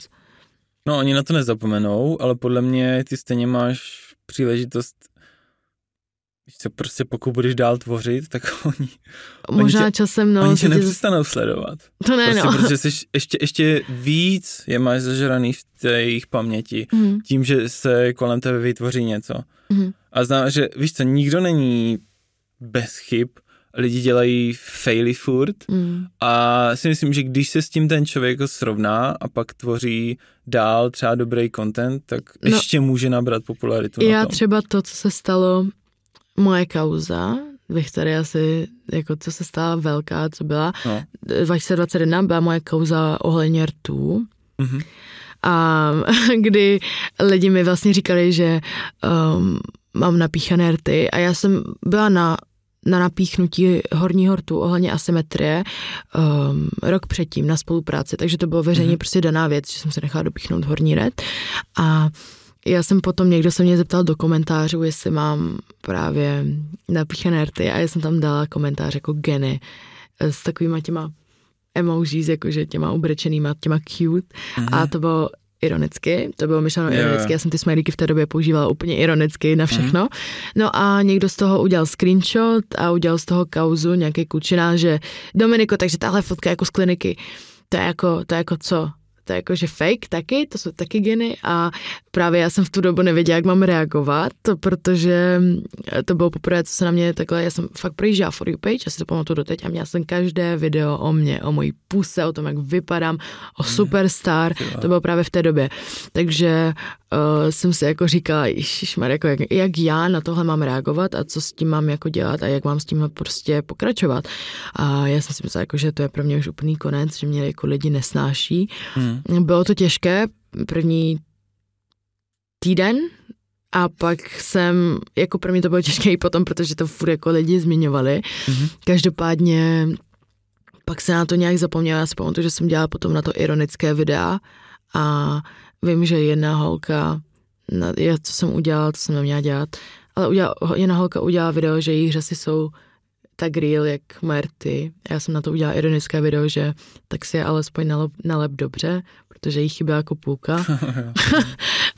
No, oni na to nezapomenou, ale podle mě ty stejně máš příležitost, když se prostě pokud budeš dál tvořit, tak oni... Možná oni tě, časem, no... Oni tě nepřestanou z... sledovat. To ne, prostě, no. Protože jsi ještě, ještě víc je máš zažraný v té jejich paměti. Mm. Tím, že se kolem tebe vytvoří něco. Mm. A znám, že víš co, nikdo není bez chyb. Lidi dělají faily furt. Mm. A si myslím, že když se s tím ten člověk srovná a pak tvoří dál třeba dobrý content, tak no, ještě může nabrat popularitu já na tom. Třeba to, co se stalo... Moje kauza, bych tady asi, jako co se stala velká, co byla, no. dva tisíce dvacet jedna byla moje kauza ohledně rtů, mm-hmm. a kdy lidi mi vlastně říkali, že um, mám napíchané rty a já jsem byla na, na napíchnutí horního rtu ohledně asymetrie um, rok předtím na spolupráci, takže to bylo veřejně mm-hmm. prostě daná věc, že jsem se nechala dopíchnout horní ret a já jsem potom, někdo se mě zeptal do komentářů, jestli mám právě napíchané rty a já jsem tam dala komentář jako geny s takovýma těma emojis, jakože těma ubrečenýma, těma cute mm-hmm. a to bylo ironicky, to bylo myšleno yeah. ironicky, já jsem ty smajlíky v té době používala úplně ironicky na všechno. Mm-hmm. No a někdo z toho udělal screenshot a udělal z toho kauzu nějaký klučina, že Dominiko, takže tahle fotka jako z kliniky, to je jako, to je jako co? to je jakože fake taky, to jsou taky geny a právě já jsem v tu dobu nevěděla, jak mám reagovat, protože to bylo poprvé, co se na mě takhle, já jsem fakt projížděla for you page, já si to pamatuju doteď a měla jsem každé video o mě, o mojí puse, o tom, jak vypadám, o Superstar, to bylo právě v té době. Takže uh, jsem si jako říkala, ježišmar, jako jak, jak já na tohle mám reagovat a co s tím mám jako dělat a jak mám s tím prostě pokračovat. A já jsem si myslela, jako, že to je pro mě už úplný konec, že mě jako lidi nesnáší. Mm. Bylo to těžké, první týden a pak jsem, jako pro mě to bylo těžké i potom, protože to furt jako lidi zmiňovali. Mm. Každopádně pak se na to nějak zapomněla, já si pamatuju, že jsem dělala potom na to ironické videa a vím, že jedna holka, já co jsem udělala, to jsem neměla dělat, ale udělala, jedna holka udělala video, že její řasy jsou tak real, jak Marty. Já jsem na to udělala ironické video, že tak si je alespoň nalep, nalep dobře, protože jí chyběla jako půlka.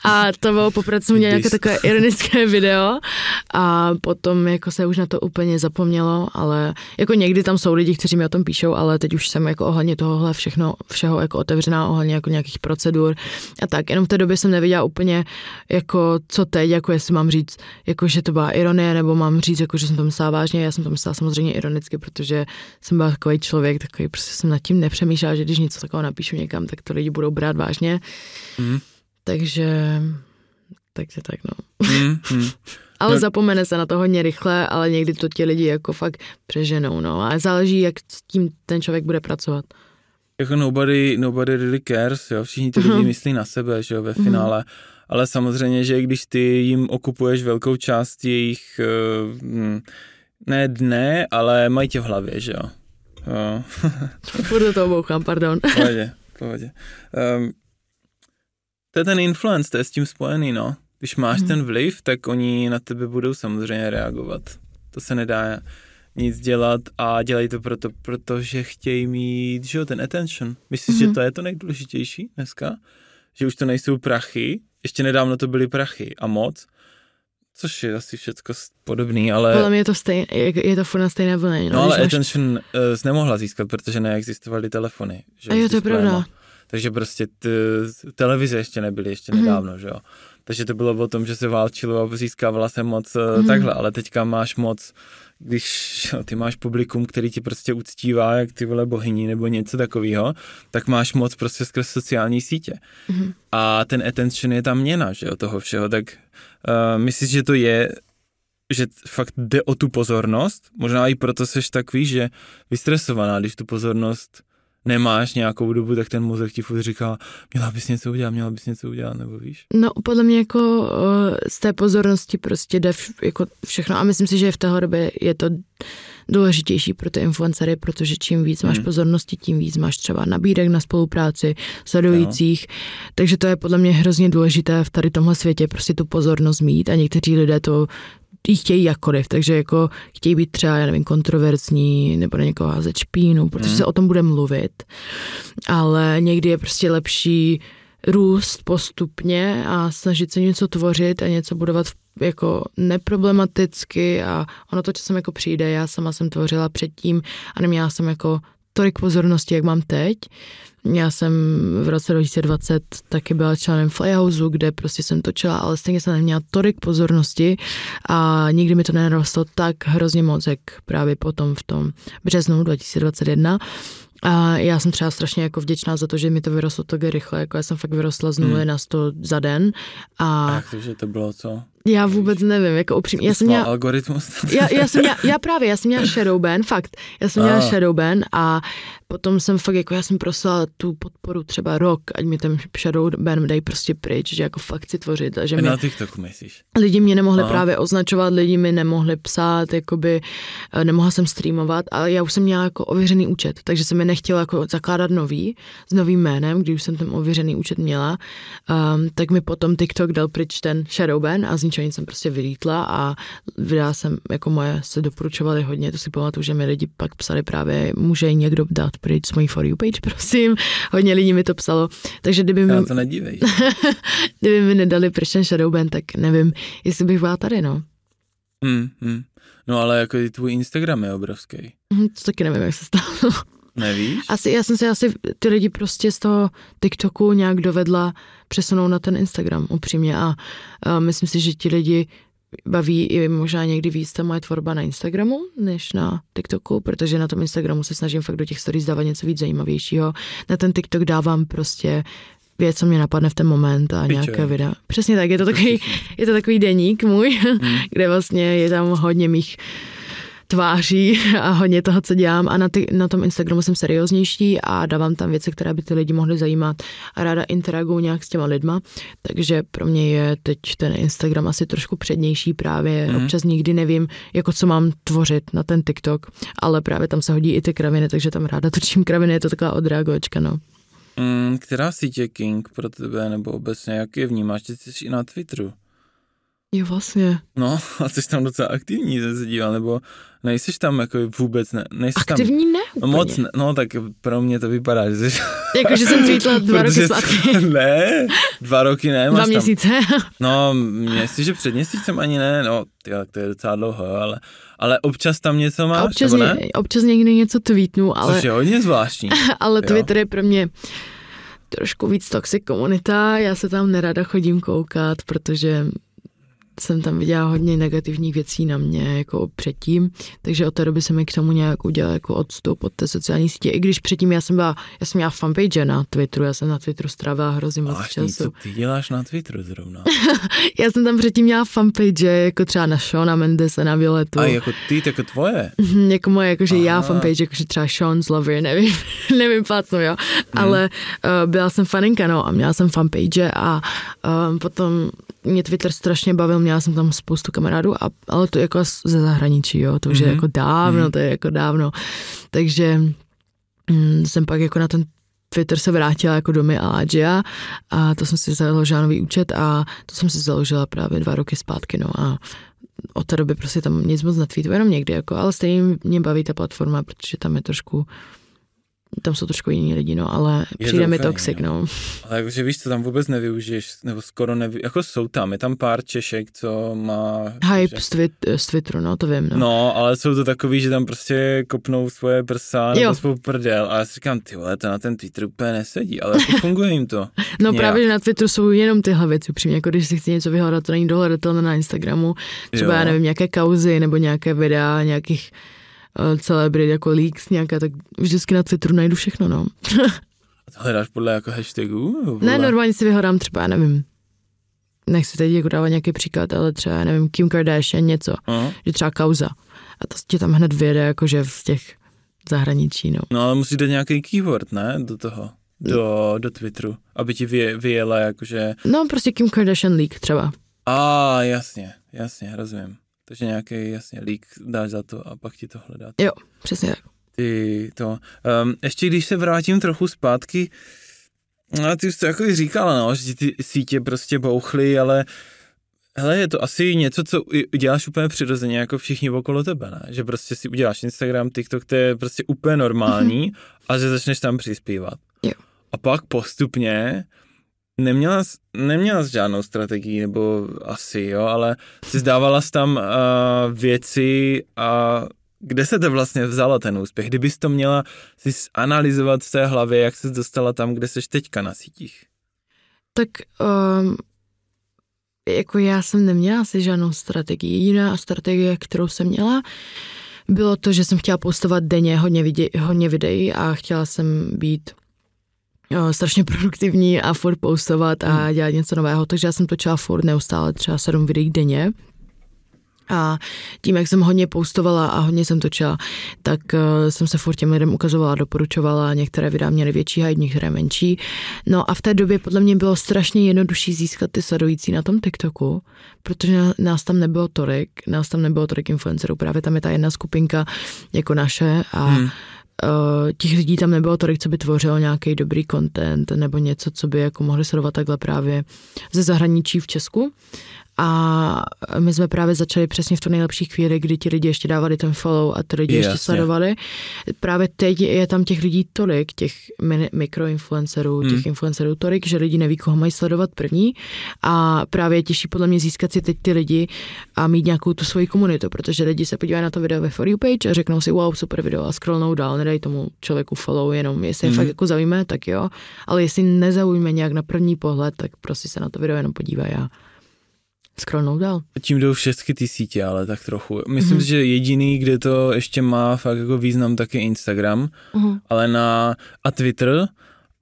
A to bylo poprvé, jsem udělala jako takové ironické video a potom jako se už na to úplně zapomnělo, ale jako někdy tam jsou lidi, kteří mi o tom píšou, ale teď už jsem jako ohledně tohohle všechno, všeho jako otevřená, ohledně jako nějakých procedur a tak. Jenom v té době jsem nevěděla úplně jako co teď, jako jestli mám říct, jako že to byla ironie, nebo mám říct, jako že jsem to myslela vážně. Já jsem to myslela samozřejmě ironicky, protože jsem byla takový člověk, takový prostě jsem nad tím nepřemýšlela, že když něco takového napíšu někam, tak to lidi budou brát vážně. Mm. Takže, takže tak no. Mm, mm. Ale no. Zapomene se na to hodně rychle, ale někdy to ti lidi jako fakt přeženou, no. A záleží, jak s tím ten člověk bude pracovat. Jako nobody, nobody really cares, jo. Všichni ty lidi mm. myslí na sebe, že jo, ve finále. Mm. Ale samozřejmě, že když ty jim okupuješ velkou část jejich, ne dne, ale mají tě v hlavě, že jo. jo. Furt do toho bouchám, pardon. Pohodě, pohodě. Um, To je ten influence, to je s tím spojený, no. Když máš hmm. ten vliv, tak oni na tebe budou samozřejmě reagovat. To se nedá nic dělat a dělají to proto, protože chtějí mít, že jo, ten attention. Myslíš, hmm. že to je to nejdůležitější dneska? Že už to nejsou prachy? Ještě nedávno to byly prachy a moc. Což je asi všecko podobný, ale... Podle mě je to, stejn, je, je to furt na stejné vlně. No, no ale attention máš... uh, nemohla získat, protože neexistovaly telefony. Že a jo, to je pravda. Takže prostě t- televize ještě nebyly, ještě nedávno, mm. že jo. Takže to bylo o tom, že se válčilo a získávala se moc mm. takhle, ale teďka máš moc, když jo, ty máš publikum, který ti prostě uctívá, jak ty vole bohyní nebo něco takového, tak máš moc prostě skrz sociální sítě. Mm. A ten attention je ta měna, že jo, toho všeho, tak uh, myslím, že to je, že fakt jde o tu pozornost, možná i proto seš takový, že vystresovaná, když tu pozornost nemáš nějakou dobu, tak ten mozek ti furt říká, měla bys něco udělat, měla bys něco udělat, nebo víš? No, podle mě jako z té pozornosti prostě jde vš- jako všechno a myslím si, že v téhle době je to důležitější pro ty influencery, protože čím víc hmm. máš pozornosti, tím víc máš třeba nabídek na spolupráci, sledujících, no. Takže to je podle mě hrozně důležité v tady tomhle světě prostě tu pozornost mít a někteří lidé to i chtějí jakkoliv, takže jako chtějí být třeba, já nevím, kontroverzní nebo na někoho házet špínu, protože mm. se o tom bude mluvit, ale někdy je prostě lepší růst postupně a snažit se něco tvořit a něco budovat jako neproblematicky a ono to časem jako přijde, já sama jsem tvořila předtím a neměla jsem jako tolik pozornosti, jak mám teď. Já jsem v roce dva tisíce dvacet taky byla členem Flyhouse, kde prostě jsem točila, ale stejně jsem neměla tolik pozornosti a nikdy mi to nenarostlo tak hrozně moc, jak právě potom v tom březnu dva tisíce dvacet jedna. A já jsem třeba strašně jako vděčná za to, že mi to vyrostlo tak rychle, jako já jsem fakt vyrostla z nuly hmm. na sto za den. A Ach, takže to bylo co? Já vůbec nevím, jako upřímně. Já jsem měla algoritmus. já, já jsem měla, já právě, já jsem měla shadow ban, fakt. Já jsem měla a. shadow ban a potom jsem fakt jako, já jsem prosila tu podporu třeba rok, ať mi ten shadow ban dej prostě pryč, že jako fakt si tvořit. A že mě, na TikToku myslíš? Lidi mě nemohli a. právě označovat, lidi mi nemohli psát, jakoby nemohla jsem streamovat, ale já už jsem měla jako ověřený účet, takže jsem mi nechtěla jako zakládat nový, s novým jménem, když jsem ten ověřený účet měla, um, tak mi potom TikTok dal pryč ten shadow ban a zničil nic jsem prostě vylítla a vydala jsem, jako moje se doporučovaly hodně, to si pamatuju, že mi lidi pak psali právě, může někdo dát pryč z mojí For You page, prosím, hodně lidí mi to psalo, takže kdyby mi... Já to nedívej. Kdyby mi nedali pryč ten shadow ban, tak nevím, jestli bych byla tady, no. Mm, mm. No ale jako tvůj Instagram je obrovský. To taky nevím, jak se stalo. Nevíš? Asi, já jsem si asi ty lidi prostě z toho TikToku nějak dovedla přesunout na ten Instagram, upřímně. A, a myslím si, že ti lidi baví i možná někdy víc ta moje tvorba na Instagramu, než na TikToku, protože na tom Instagramu se snažím fakt do těch stories dávat něco víc zajímavějšího. Na ten TikTok dávám prostě věc, co mě napadne v ten moment a nějaké Piče. videa. Přesně tak, je to takový, je to takový deník můj, mm. kde vlastně je tam hodně mých tváří a hodně toho, co dělám, a na, ty, na tom Instagramu jsem serióznější a dávám tam věci, které by ty lidi mohly zajímat, a ráda interaguju nějak s těma lidma, takže pro mě je teď ten Instagram asi trošku přednější právě, mm. občas nikdy nevím, jako co mám tvořit na ten TikTok, ale právě tam se hodí i ty kraviny, takže tam ráda točím kraviny, je to taková odreagovačka, no. Mm, která sítě je king pro tebe, nebo obecně, jak je vnímáš, ty jsi i na Twitteru? Jo, vlastně. No, a jsi tam docela aktivní, jsem se díval, nebo nejsiš tam jako vůbec, ne, nejsiš aktivní tam... Aktivní ne, moc ne, no tak pro mě to vypadá, že jsi... Jako, že jsem tweetla dva roky zpátky. Ne, dva roky ne, Dva měsíce. Tam, no, jestliže před měsícem ani ne, no, ty, tak to je docela dlouho, ale, ale občas tam něco máš, občas nebo ne? Občas někdy něco tweetnu, ale... Což je hodně zvláštní. Ale Twitter je pro mě... trošku víc toxic komunita, já se tam nerada chodím koukat, protože jsem tam viděla hodně negativních věcí na mě, jako předtím, takže od té doby jsem mi k tomu nějak udělala jako odstup od té sociální sítě, i když předtím já jsem byla, já jsem měla fanpage na Twitteru, já jsem na Twitteru strávila hrozně moc času. Co ty děláš na Twitteru zrovna? Já jsem tam předtím měla fanpage, jako třeba na Shawna Mendesa, na Violetu. A jako ty, jako tvoje? jako moje, jakože Aha. já fanpage, jakože třeba Shawn's Lover, nevím, nevím plácnu, jo, hmm. ale uh, byla jsem faninka, no, a měla jsem fanpage a um, potom mě Twitter strašně bavil, měla jsem tam spoustu kamarádů, a, ale to jako ze zahraničí, jo, to už mm-hmm. je jako dávno, to je jako dávno, takže mm, jsem pak jako na ten Twitter se vrátila jako do mi Aladjia a to jsem si založila nový účet a to jsem si založila právě dva roky zpátky, no, a od té doby prostě tam nic moc netweetuju, jenom někdy, jako, ale stejně mě baví ta platforma, protože tam je trošku tam jsou trošku jiní lidi, no, ale je přijde mi toxic, no. Ale jakože víš, co tam vůbec nevyužiješ, nebo skoro nevyužiješ, jako jsou tam, je tam pár Češek, co má... Hype z, twit, z Twitteru, no, to vím, no. No, ale jsou to takový, že tam prostě kopnou svoje prsa nebo svou prdel a já si říkám, ty vole, to na ten Twitter úplně nesedí, ale jako funguje jim to. No nějak. Právě, že na Twitteru jsou jenom tyhle věci, upřímně, jako když si chci něco vyhledat, to není dohledatelné na Instagramu, třeba, jo. já nevím, nějaké kauzy nebo nějaké videa, nějakých celebrit jako leaks nějaká, tak vždycky na Twitteru najdu všechno, no. A to hledáš podle jako hashtagů? Podle... Ne, normálně si vyhledám třeba, já nevím, nechci teď jako dávat nějaký příklad, ale třeba, já nevím, Kim Kardashian něco, uh-huh. že třeba kauza. A to tě tam hned vyjede, jakože v těch zahraničí, no. No ale musíš dát nějaký keyword, ne, do toho, do, do Twitteru, aby ti vyje, vyjela jakože... No, prostě Kim Kardashian leak třeba. A jasně, jasně, rozumím. Takže nějaký, jasně, lík dáš za to a pak ti to hledat. Jo, přesně tak. Ty to. Um, ještě když se vrátím trochu zpátky, no, ty už to jako říkala, no, že ty sítě prostě bouchly, ale hele, je to asi něco, co děláš úplně přirozeně, jako všichni okolo tebe, ne? Že prostě si uděláš Instagram, TikTok, to je prostě úplně normální, mm-hmm. a že začneš tam přispívat. Jo. A pak postupně... Neměla, neměla jsi žádnou strategii, nebo asi, jo, ale jsi dávala jsi tam uh, věci a kde se to vlastně vzala ten úspěch? Kdybys to měla si analyzovat v té hlavě, jak jsi dostala tam, kde jsi teďka na sítích? Tak um, jako já jsem neměla asi žádnou strategii. Jiná strategie, kterou jsem měla, bylo to, že jsem chtěla postovat denně hodně, vide- hodně videí a chtěla jsem být Jo, strašně produktivní a furt postovat a dělat něco nového, takže já jsem točila furt neustále třeba sedm videí denně a tím, jak jsem hodně postovala a hodně jsem točila, tak uh, jsem se furt těm lidem ukazovala, doporučovala, některé videa měly větší hype, některé menší, no a v té době podle mě bylo strašně jednodušší získat ty sledující na tom TikToku, protože nás tam nebylo tolik, nás tam nebylo tolik influencerů, právě tam je ta jedna skupinka jako naše a hmm. Uh, těch lidí tam nebylo tolik, co by tvořilo nějaký dobrý content nebo něco, co by jako mohli sledovat takhle právě ze zahraničí v Česku. A my jsme právě začali přesně v tu nejlepší chvíli, kdy ti lidi ještě dávali ten follow a ty lidi yes, ještě sledovali. Yeah. Právě teď je tam těch lidí tolik, těch mikroinfluencerů, mm. těch influencerů tolik, že lidi neví, koho mají sledovat první. A právě je těžší podle mě získat si teď ty lidi a mít nějakou tu svoji komunitu, protože lidi se podívají na to video ve For You page a řeknou si wow, super video a scrollnou dál, nedají tomu člověku follow, jenom jestli mm. je fakt jako zaujíme, tak jo. Ale jestli nezaujíme nějak na první pohled, tak prostě se na to video jenom podívají a scrollnou dál. Tím jdou všechny ty sítě, ale tak trochu. Myslím si, mm-hmm. že jediný, kde to ještě má fakt jako význam, tak je Instagram, mm-hmm. ale na, a Twitter,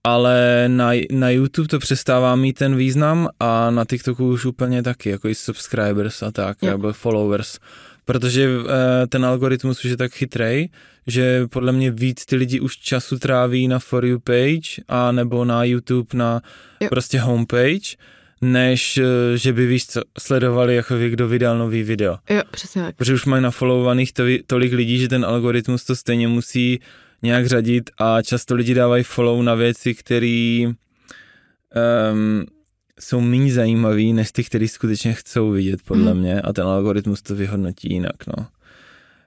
ale na, na YouTube to přestává mít ten význam a na TikToku už úplně taky, jako i subscribers a tak, yeah. nebo followers. Protože uh, ten algoritmus už je tak chytrej, že podle mě víc ty lidi už času tráví na For You page a nebo na YouTube na yeah. prostě homepage, než že by, víš co, sledovali, jako by, kdo vydal nový video. Jo, přesně tak. Protože už mají nafollowovaných to, tolik lidí, že ten algoritmus to stejně musí nějak řadit a často lidi dávají follow na věci, které um, jsou méně zajímavé, než ty, které skutečně chcou vidět, podle mm. mě, a ten algoritmus to vyhodnotí jinak, no.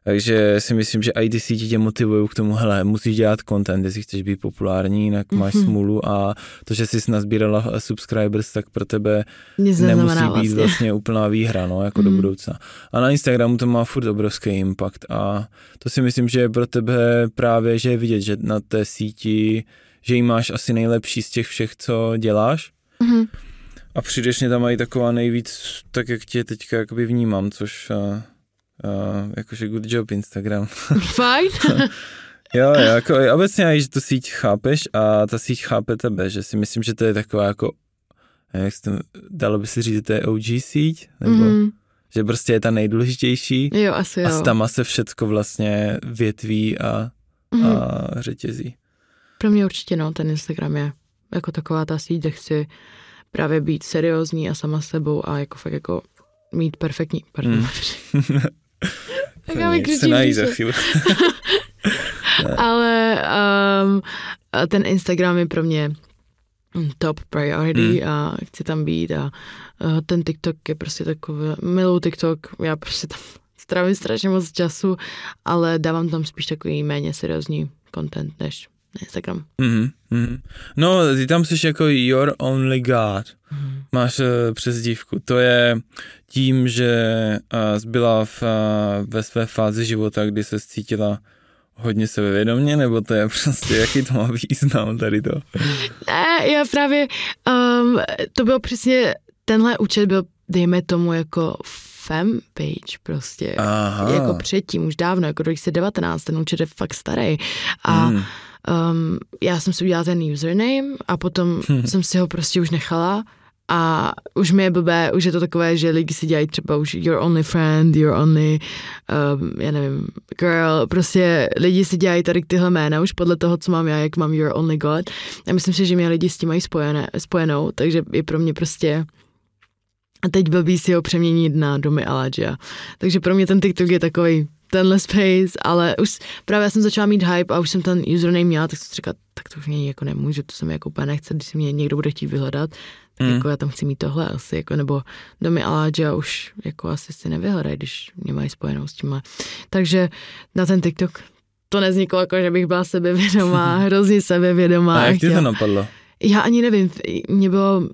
Takže si myslím, že i ty sítě tě motivují k tomu, hele, musíš dělat content, jestli chceš být populární, jinak máš mm-hmm. smůlu a to, že jsi nazbírala subscribers, tak pro tebe nic nemusí být vlastně, vlastně úplná výhra, no, jako mm-hmm. do budoucna. A na Instagramu to má furt obrovský impact a to si myslím, že je pro tebe právě, že je vidět, že na té síti, že ji máš asi nejlepší z těch všech, co děláš. Mm-hmm. A přijdešně tam mají taková nejvíc, tak jak tě teďka jakoby vnímám, což... Uh, jakože good job Instagram. Fajn. Jo, jako obecně já, že tu síť chápeš a ta síť chápe tebe, že si myslím, že to je taková jako, jak se to, dalo by se říct, že to je O G síť, nebo mm. že prostě je ta nejdůležitější. Jo, asi jo. A tam se všecko vlastně větví a, mm. a řetězí. Pro mě určitě no, ten Instagram je jako taková ta síť, kde chci právě být seriózní a sama s sebou a jako fakt jako mít perfektní, pardon. Mm. Tak já vykřičím. Ale um, ten Instagram je pro mě top priority mm. a chci tam být a uh, ten TikTok je prostě takový, miluji TikTok, já prostě tam strávím strašně moc času, ale dávám tam spíš takový méně seriózní content než na Instagram. Mm-hmm. Mm-hmm. No, ty tam jsi jako Your Only God. Mm-hmm. Máš uh, přezdívku. To je tím, že uh, byla v, uh, ve své fázi života, kdy se cítila hodně sebevědomně, nebo to je prostě, jaký to má význam tady to? Ne, já právě, um, to byl přesně, tenhle účet byl, dejme tomu, jako fanpage prostě. Aha. Jako předtím, už dávno, jako dva tisíce devatenáct, ten účet je fakt starý. A mm. Um, já jsem si udělala ten username a potom hmm. jsem si ho prostě už nechala a už mi je blbé, už je to takové, že lidi si dělají třeba už your only friend, your only, um, já nevím, girl, prostě lidi si dělají tady tyhle jména už podle toho, co mám já, jak mám your only god a myslím si, že mě lidi s tím mají spojené, spojenou, takže je pro mě prostě a teď blbý si ho přeměnit na domy Aladjia, takže pro mě ten TikTok je takový tenhle space, ale už právě jsem začala mít hype a už jsem ten username měla, tak jsem si říkala, tak to už mě jako nemůžu, to jsem jako úplně nechce, když si mě někdo bude chtít vyhledat, tak mm. jako já tam chci mít tohle asi, jako nebo domy Aladjia už jako asi si nevyhledají, když mě mají spojenou s tím. Takže na ten TikTok to nevzniklo jako, že bych byla sebevědomá, hrozně sebevědomá. A jak ti to napadlo? Já ani nevím, mě bylo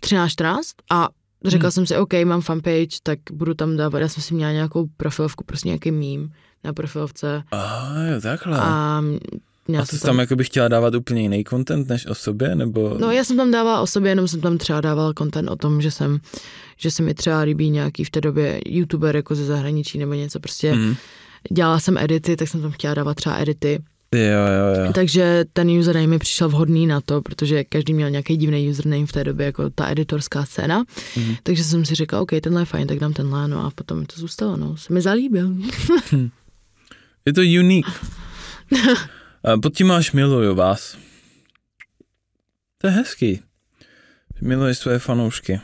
třináct, čtrnáct a řekla hmm. jsem si, OK, mám fanpage, tak budu tam dávat, já jsem si měla nějakou profilovku, prostě nějaký meme na profilovce. A jo, takhle. A, a jsi tam, tam jako bych chtěla dávat úplně jiný content než o sobě, nebo? No, já jsem tam dávala o sobě, jenom jsem tam třeba dávala content o tom, že jsem, že se mi třeba líbí nějaký v té době youtuber jako ze zahraničí nebo něco, prostě hmm. dělala jsem edity, tak jsem tam chtěla dávat třeba edity. Jo, jo, jo. Takže ten username mi přišel vhodný na to, protože každý měl nějaký divný username v té době, jako ta editorská scéna. Mm. Takže jsem si říkala, OK, tenhle je fajn, tak dám tenhle, no a potom mi to zůstalo, no, se mi zalíbil. Je to unique. Pod tím máš miluju vás. To je hezký. Miluješ své fanoušky.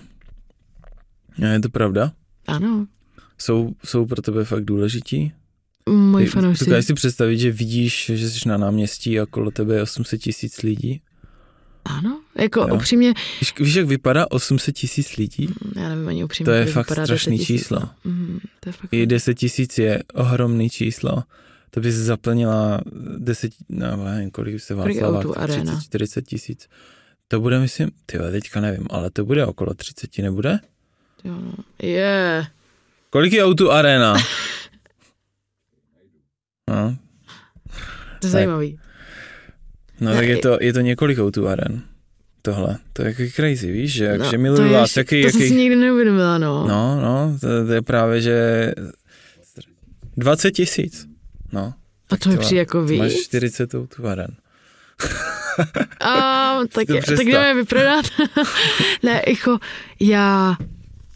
Je to pravda? Ano. Jsou, jsou pro tebe fakt důležití? Moji fanoušci. Dokážeš si představit, že vidíš, že jsi na náměstí a kolo tebe je osm set tisíc lidí? Ano, jako jo. Upřímně. Víš, víš, jak vypadá osm set tisíc lidí? Já nevím ani upřímně. To je fakt strašný číslo. Mm, to je fakt... I deset tisíc je ohromný číslo. To by se zaplnila deset, nebo nevím, kolik se Václavák, třicet čtyřicet tisíc. To bude, myslím, tyhle, teďka nevím, ale to bude okolo třicet, nebude? Jo, no. Yeah. Kolik je O dva Arena? No. To je zajímavý. No tak je to, je to několik O dva Aren. Tohle, to je jako crazy, víš, že, no, že miluju vás. To, jaký, to jaký... jsem si nikdy neuvědomila, no. No, no, to, to je právě, že dvacet tisíc, no. A to mi přijde jako víc. Máš čtyřicet O dva Aren. A, tak jdeme vyprodat. Ne, jako, já,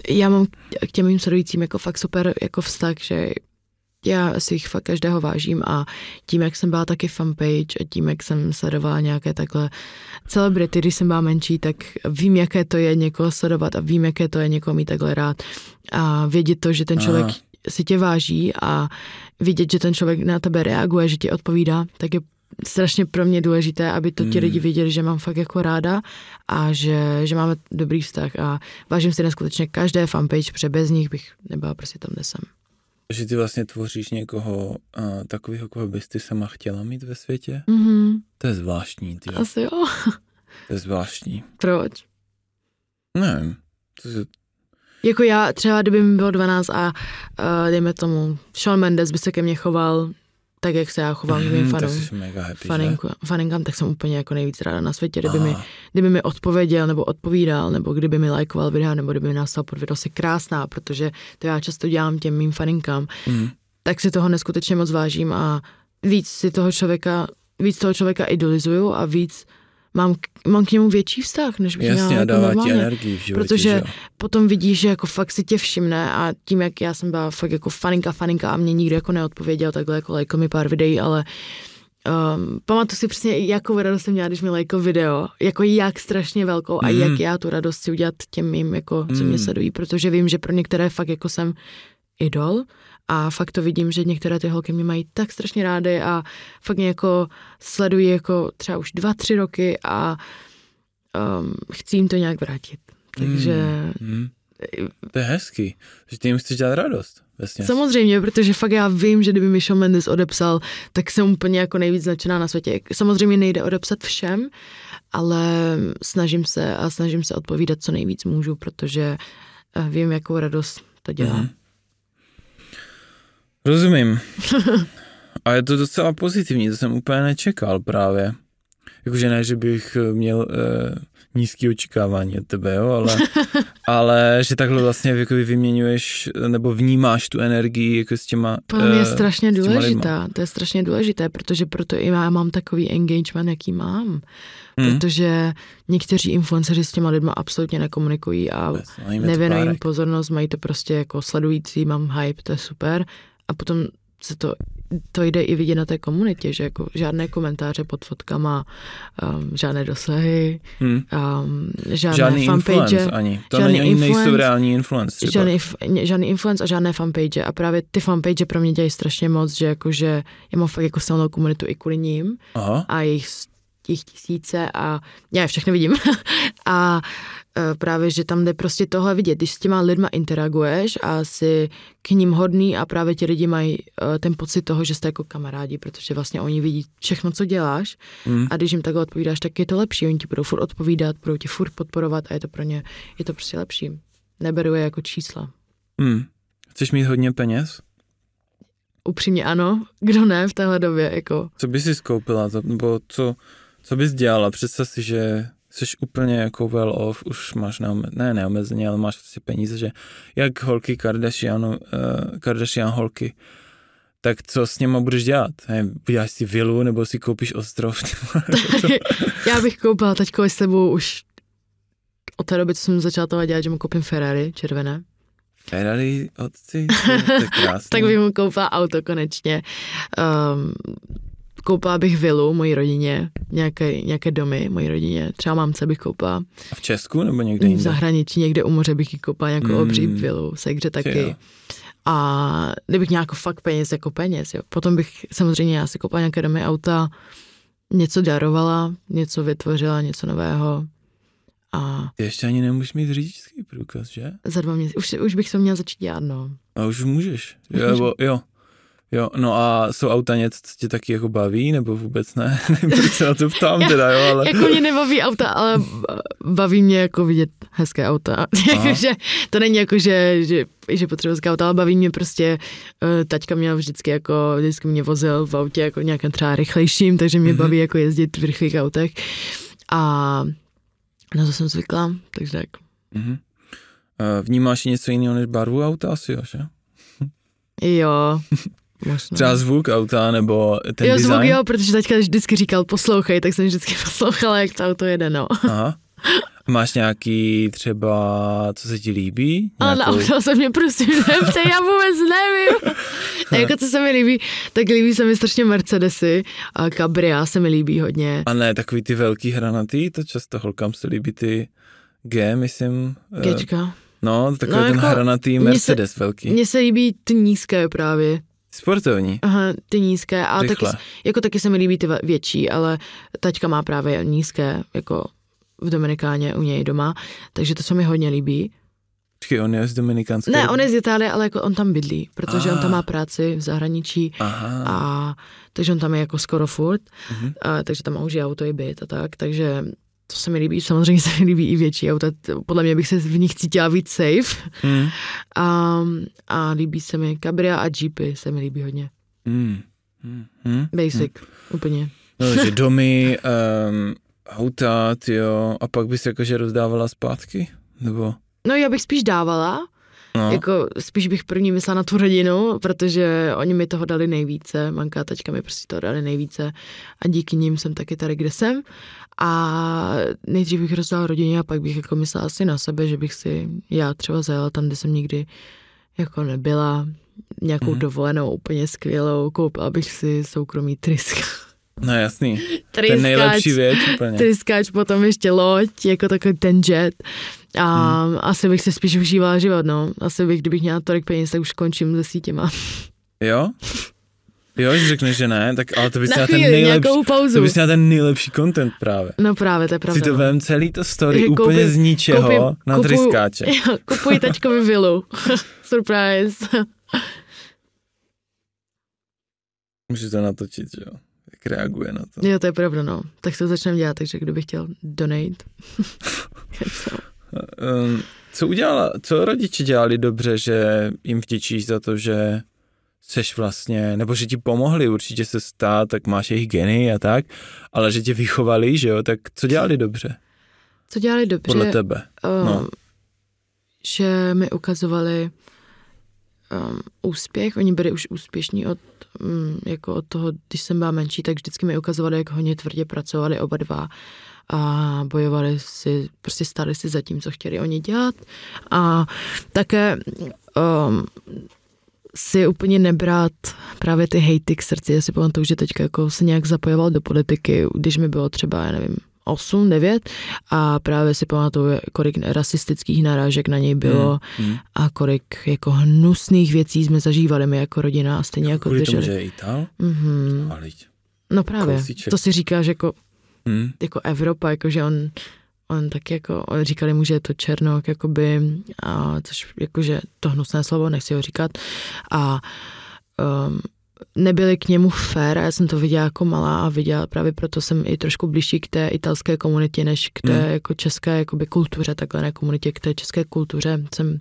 já mám k těm mým sledujícím jako fakt super jako vztah, že já si jich fakt každého vážím a tím, jak jsem byla taky fanpage a tím, jak jsem sledovala nějaké takhle celebrity, když jsem byla menší, tak vím, jaké to je někoho sledovat a vím, jaké to je někoho mít takhle rád a vědět to, že ten člověk Aha. si tě váží a vidět, že ten člověk na tebe reaguje, že ti odpovídá, tak je strašně pro mě důležité, aby to ti lidi věděli, že mám fakt jako ráda a že, že máme dobrý vztah a vážím si neskutečně každé fanpage, protože bez nich bych nebyla prostě tam nesem. Že ty vlastně tvoříš někoho uh, takového, koho bys ty sama chtěla mít ve světě? Mm-hmm. To je zvláštní, ty. Asi jo. To je zvláštní. Proč? Nevím. To je... Jako já třeba, kdyby mi bylo dvanáct a uh, dejme tomu, Shawn Mendes by se ke mně choval tak, jak se já chovám k mým fanům, faninkám, tak jsem úplně jako nejvíc ráda na světě, kdyby mi, kdyby mi odpověděl nebo odpovídal, nebo kdyby mi lajkoval videa, nebo kdyby mi napsal pod video, jsi krásná, protože to já často dělám těm mým faninkám, mm. tak si toho neskutečně moc vážím a víc si toho člověka, víc toho člověka idolizuju a víc mám k, mám k němu větší vztah, než bych měla jako normálně, energii v životě, protože že? Potom vidíš, že jako fakt si tě všimne a tím, jak já jsem byla fakt jako faninka, faninka a mě nikdo jako neodpověděl, takhle jako lajko mi pár videí, ale um, pamatuju si přesně, jakou radost jsem měla, když mi lajko video, jako jak strašně velkou mm. a jak já tu radost si udělat těm mým, jako, co mm. mě sledují, protože vím, že pro některé fakt jako jsem idol a fakt to vidím, že některé ty holky mě mají tak strašně rády a fakt mě jako sledují jako třeba už dva, tři roky a um, chci jim to nějak vrátit. Takže... Mm. To je hezký, že ty jim chceš dělat radost. Vesměs. Samozřejmě, protože fakt já vím, že kdyby mi Shawn Mendes odepsal, tak jsem úplně jako nejvíc značená na světě. Samozřejmě nejde odepsat všem, ale snažím se a snažím se odpovídat, co nejvíc můžu, protože vím, jakou radost to dělá. Mm. Rozumím. A je to docela pozitivní, to jsem úplně nečekal právě. Jakože ne, že bych měl e, nízký očekávání od tebe, jo, ale, ale že takhle vlastně jako vyměňuješ nebo vnímáš tu energii jako s těma lidma. To je strašně důležitá, to je strašně důležité, protože proto i já mám takový engagement, jaký mám. Mm. Protože někteří influenceři s těma lidma absolutně nekomunikují a nevěnují jim pozornost, mají to prostě jako sledující, mám hype, to je super. A potom se to, to jde i vidět na té komunitě, že jako žádné komentáře pod fotkama, um, žádné dosahy, hmm. um, žádné žádný fanpage. Ani. To žádný ani influence, nejsou reální influence. Žádný, žádný influence a žádné fanpage. A právě ty fanpage pro mě dělají strašně moc, že, jako, že já mám fakt jako silnou komunitu i kvůli ním. Aha. A jejich, jejich tisíce a já je všechny vidím. A právě, že tam jde prostě tohle vidět, když s těma lidma interaguješ a jsi k ním hodný a právě ti lidi mají ten pocit toho, že jste jako kamarádi, protože vlastně oni vidí všechno, co děláš mm. a když jim takhle odpovídáš, tak je to lepší, oni ti budou furt odpovídat, budou ti furt podporovat a je to pro ně, je to prostě lepší. Neberu je jako čísla. Mm. Chceš mít hodně peněz? Upřímně ano, kdo ne v téhle době, jako. Co bys si skoupila, nebo co, co bys dělala? Představ si, že jsi úplně jako well off, už máš neome- ne neomezeně, ale máš prostě peníze, že jak holky Kardashianu, uh, Kardashian holky, tak co s něma budeš dělat? Uděláš si vilu nebo si koupíš ostrov? Já bych koupila teďko, jestli budu už od té doby, co jsem začala toho dělat, že mu koupím Ferrari červené. Ferrari, otci, tak bych mu koupila auto konečně. Um, Koupila bych vilu mojí rodině, nějaké, nějaké domy mojí rodině, třeba mámce bych koupila. A v Česku nebo někde jinde? V zahraničí, někde u moře bych ji koupila nějakou mm. obří vilu, sekře taky. Tějo. A kdybych nějakou fakt peněz jako peněz, jo. Potom bych samozřejmě já si koupila nějaké domy, auta, něco darovala, něco vytvořila, něco nového. A ještě ani nemůžeš mít řidičský průkaz, že? Za dva měsíce. Už, už bych to měla začít dělat, no. A už můžeš. Jo, jo. Jo, no a jsou auta něco, co tě taky jako baví, nebo vůbec ne? Nevím, se na to ptám teda, jo, ale... Jako mě nebaví auta, ale baví mě jako vidět hezké auta. Jakože, to není jako, že, že, že potřebuji hezké auta, ale baví mě prostě, taťka mě vždycky jako, vždycky mě vozil v autě jako nějakém třeba rychlejším, takže mě baví jako jezdit v rychlých autech. A na to jsem zvyklá, takže tak. Mm-hmm. Vnímáš něco jiného než barvu auta asi, jo, že? Jo, možná. Třeba zvuk auta, nebo ten jo, design? Jo, zvuk jo, protože teďka vždycky říkal poslouchej, tak jsem vždycky poslouchala, jak to auto jede, no. Aha. Máš nějaký třeba, co se ti líbí? Ale na auto se mě prostě nepte, já vůbec nevím. Jako, co se mi líbí, tak líbí se mi strašně Mercedesy a Cabria se mi líbí hodně. A ne, takový ty velký hranatý, to často holkám se líbí ty G, myslím. Gčka. No, takový no, ten jako hranatý Mercedes se, velký. Mně se líbí ty nízké právě. Sportovní. Aha, ty nízké, ale taky, jako taky se mi líbí ty větší, ale taťka má právě nízké, jako v Dominikáně u něj doma, takže to se mi hodně líbí. Počkej, on je z Dominikánské? Ne, on je z Itálie, ale jako on tam bydlí, protože ah. on tam má práci v zahraničí, Aha. a takže on tam je jako skoro furt, uh-huh. a, takže tam má už i auto, i byt a tak, takže to se mi líbí, samozřejmě se mi líbí i větší auta, podle mě bych se v nich cítila víc safe, mm. a, a líbí se mi Cabria a Jeepy, se mi líbí hodně. Mm. Mm. Basic, mm. úplně. No, takže domy, um, auta, tyjo, a pak bys jakože rozdávala zpátky, nebo? No já bych spíš dávala, no. jako spíš bych první myslela na tu rodinu, protože oni mi toho dali nejvíce, manka a tačka mi prostě toho dali nejvíce a díky nim jsem taky tady, kde jsem. A nejdřív bych rozdala rodině a pak bych jako myslela asi na sebe, že bych si já třeba zajela tam, kde jsem nikdy jako nebyla, nějakou mm. dovolenou úplně skvělou, koupila bych si soukromý trysk. No jasný, tryskač, ten nejlepší věc úplně. Tryskáč, potom ještě loď, jako takový ten jet. A hmm. asi bych se spíš užívala život, no. Asi bych, kdybych měla tolik peněz, tak už končím se sítěma. Jo? Jo, že řekneš, že ne, tak ale to bys měla ten nejlepší, to bys měla ten nejlepší content právě. No právě, to je pravda. Si to vem celý to story že úplně koupi, z ničeho koupi, na kupuji, tryskáče. Jo, kupuji taťkovi vilu. Surprise. Můžeš to natočit, jo? Jak reaguje na to. Jo, to je pravda, no. Tak to začneme dělat, takže kdo by chtěl donate. Co udělala, co rodiče dělali dobře, že jim vděčíš za to, že seš vlastně, nebo že ti pomohli určitě se stát, tak máš jejich geny a tak, ale že tě vychovali, že jo, tak co dělali dobře? Co dělali dobře? Podle tebe. Um, no. Že mi ukazovali um, úspěch, oni byli už úspěšní od um, jako od toho, když jsem byla menší, tak vždycky mi ukazovali, jak hodně tvrdě pracovali oba dva a bojovali si, prostě stáli si za tím, co chtěli oni dělat a také um, si úplně nebrát právě ty hejty k srdci. Já si pamatuju, že teďka jako se nějak zapojoval do politiky, když mi bylo třeba, já nevím, osm, devět a právě si pamatuju, kolik rasistických narážek na něj bylo mm. a kolik jako hnusných věcí jsme zažívali my jako rodina a stejně jako drželi. Kvůli tomu, že je Ital? Mm-hmm. No právě, kousíček. To si říkáš jako, mm. jako Evropa, jako že on... On taky jako, on říkali mu, že je to černok, jakoby, a což jakože to hnusné slovo, nechci ho říkat. A um, nebyli k němu fér a já jsem to viděla jako malá a viděla, právě proto jsem i trošku blížší k té italské komunitě, než k té mm. jako české jakoby, kultuře, takhle ne komunitě, k té české kultuře jsem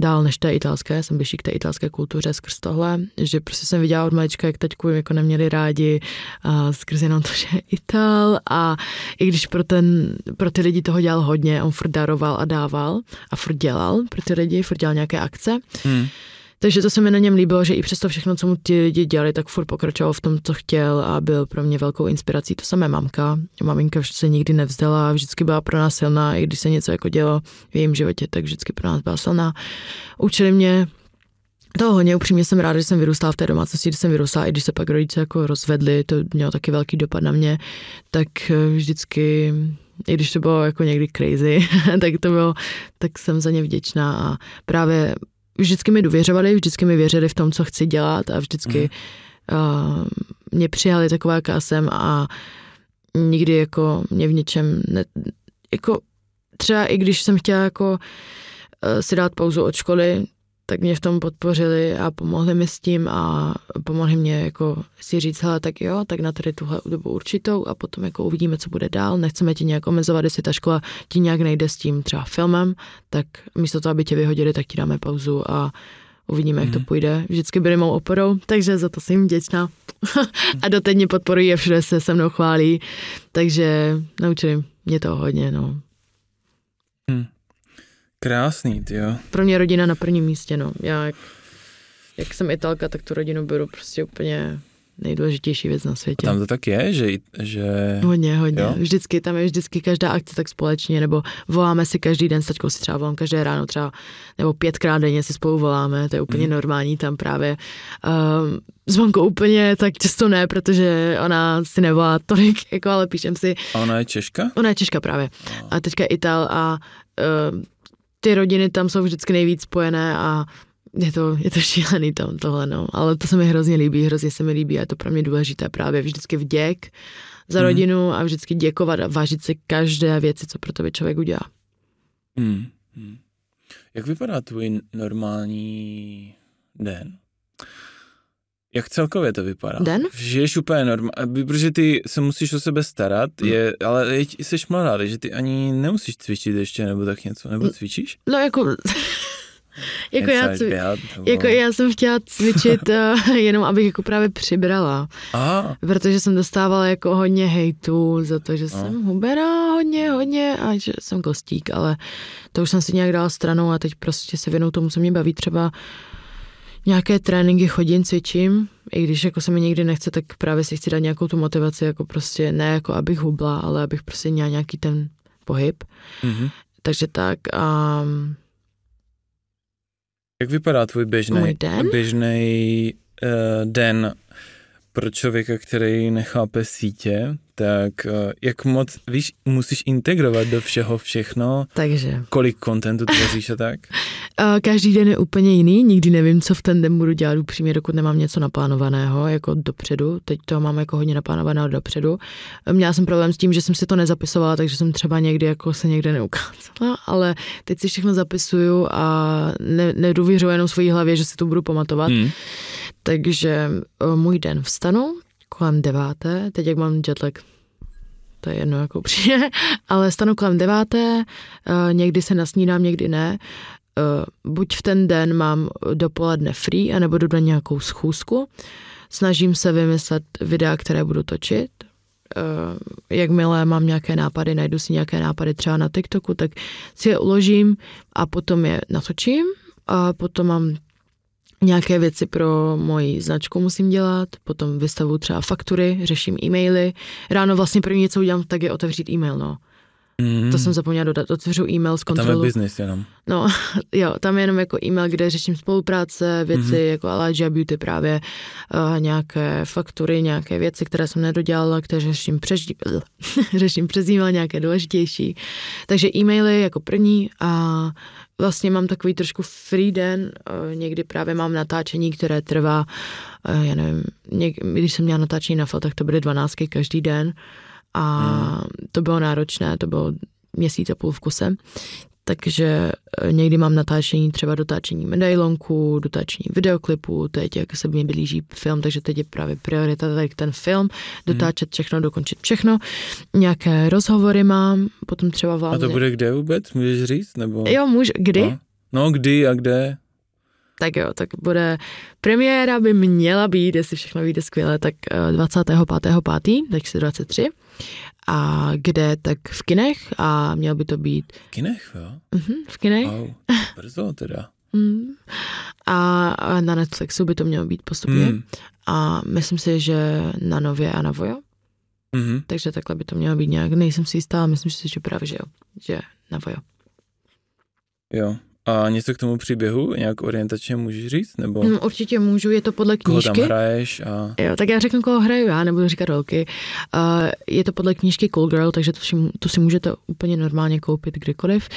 dál než té italské, jsem blížší k té italské kultuře skrz tohle, že prostě jsem viděla od malička, jak taťku jako neměli rádi a skrz jenom to, že je Ital a i když pro, ten, pro ty lidi toho dělal hodně, on furt daroval a dával a furt dělal pro ty lidi, furt dělal nějaké akce, hmm. takže to se mi na něm líbilo, že i přesto všechno, co mu ti lidi dělali, tak furt pokračoval v tom, co chtěl a byl pro mě velkou inspirací, to samé mamka, maminka se nikdy nevzdala, vždycky byla pro nás silná, i když se něco jako dělo v jejím životě, tak vždycky pro nás byla silná. Učili mě toho hodně, upřímně jsem ráda, že jsem vyrůstala v té domácnosti, kde jsem vyrůstala, i když se pak rodiče jako rozvedli, to mělo taky velký dopad na mě, tak vždycky... I když to bylo jako někdy crazy, tak to bylo, tak jsem za ně vděčná a právě vždycky mi důvěřovali, vždycky mi věřili v tom, co chci dělat a vždycky uh, mě přijali taková, jaká jsem, a nikdy jako mě v něčem, ne, jako třeba i když jsem chtěla jako uh, si dát pauzu od školy, tak mě v tom podpořili a pomohli mi s tím a pomohli mě jako si říct, hele, tak jo, tak na tady tuhle dobu určitou a potom jako uvidíme, co bude dál, nechceme ti nějak omezovat, jestli ta škola ti nějak nejde s tím třeba filmem, tak místo toho, aby tě vyhodili, tak ti dáme pauzu a uvidíme, jak mm. to půjde. Vždycky byli mou oporou, takže za to jsem jim vděčná. A doteď mě podporují a všude se se mnou chválí, takže naučili mě toho hodně, no. Mm. Krásný, jo. Pro mě rodina na prvním místě, no. Já, jak, jak jsem Italka, tak tu rodinu beru prostě úplně nejdůležitější věc na světě. A tam to tak je, že... že... Hodně, hodně. Jo? Vždycky, tam je vždycky každá akce tak společně, nebo voláme si každý den, s taťkou si třeba volám každé ráno třeba, nebo pětkrát denně si spolu voláme, to je úplně hmm. normální tam právě. Um, s mamkou úplně tak často ne, protože ona si nevolá tolik, jako, ale píšem si... A ona je Češka? Ona je Češka právě. Oh. A teďka Ital a... Um, ty rodiny tam jsou vždycky nejvíc spojené a je to, je to šílený tam tohle, no. Ale to se mi hrozně líbí, hrozně se mi líbí a je to pro mě důležité právě vždycky vděk za mm. rodinu a vždycky děkovat a vážit si každé věci, co pro tebe člověk udělá. Mm. Mm. Jak vypadá tvůj normální den? Jak celkově to vypadá? Den? Žiješ úplně normálně, protože ty se musíš o sebe starat, je, ale je, jsi mladá, že ty ani nemusíš cvičit ještě nebo tak něco, nebo cvičíš? No jako... jako, já cvi, běhat, nebo... jako já jsem chtěla cvičit jenom, abych jako právě přibrala. Aha. Protože jsem dostávala jako hodně hejtů za to, že jsem hubená hodně, hodně a že jsem kostík, ale to už jsem si nějak dala stranou a teď prostě se věnou tomu, co mě baví, třeba nějaké tréninky chodím, cvičím, i když jako se mi někdy nechce, tak právě si chci dát nějakou tu motivaci, jako prostě ne jako abych hubla, ale abych prostě měla nějaký ten pohyb. Mm-hmm. Takže tak. Um, Jak vypadá tvůj běžný den? Běžný uh, den pro člověka, který nechápe sítě, tak uh, jak moc, víš, musíš integrovat do všeho všechno, takže kolik kontentu tvoříš a tak? Každý den je úplně jiný, nikdy nevím, co v ten den budu dělat upřímně, dokud nemám něco naplánovaného, jako dopředu, teď to mám jako hodně naplánovaného dopředu. Měla jsem problém s tím, že jsem si to nezapisovala, takže jsem třeba někdy jako se někde neukázala, ale teď si všechno zapisuju a ne, nedůvěřuji jenom svojí hlavě, že si to budu pamatovat. Hmm. Takže můj den, vstanu kolem deváté, teď jak mám jetlag, to je jedno jako přijde, ale vstanu kolem deváté, někdy se nasnídám, někdy ne. Buď v ten den mám dopoledne free, anebo jdu na nějakou schůzku. Snažím se vymyslet videa, které budu točit. Jakmile mám nějaké nápady, najdu si nějaké nápady třeba na TikToku, tak si je uložím a potom je natočím. A potom mám nějaké věci pro moji značku musím dělat, potom vystavu třeba faktury, řeším e-maily. Ráno vlastně první něco udělám, tak je otevřít e-mail, no. Mm-hmm. To jsem zapomněla dodat, otevřu e-mail z kontrolu. A tam je business jenom. No, jo, tam je jenom jako e-mail, kde řeším spolupráce, věci mm-hmm. jako Aladjia Beauty právě, uh, nějaké faktury, nějaké věci, které jsem nedodělala, které řeším přes, řeším přes e-mail, nějaké důležitější. Takže e-maily jako první a vlastně mám takový trošku free den, uh, někdy právě mám natáčení, které trvá, uh, já nevím, něk- když jsem měla natáčení na fotách, to byly dvanáctky každý den. A hmm. to bylo náročné, to bylo měsíc a půl v kuse, takže někdy mám natáčení, třeba dotáčení medailonku, dotáčení videoklipu, teď jak se mi blíží film, takže teď je právě priorita tak ten film, dotáčet všechno, dokončit všechno, nějaké rozhovory mám, potom třeba vládě. A to bude kde vůbec, můžeš říct? Nebo... Jo, můžu, kdy? No. no, kdy a kde? Tak jo, tak bude, premiéra by měla být, jestli všechno vyjde skvěle, tak dvacátého pátého pátého takže dvacet tři A kde, tak v kinech a mělo by to být... V kinech, jo? Mhm, v kinech. Wow, brzo teda. A na Netflixu by to mělo být postupně. Mm. A myslím si, že na Nově a na Vojo. Mm-hmm. Takže takhle by to mělo být nějak, nejsem si jistá, myslím si, že právě, že jo, že na Vojo. Jo. A něco k tomu příběhu nějak orientačně můžeš říct? Nebo... No, určitě můžu, je to podle knížky. Koho tam hraješ? A... Jo, tak já řeknu, koho hraju, já nebudu říkat holky. Uh, je to podle knížky Cool Girl, takže to si, to si můžete úplně normálně koupit kdykoliv.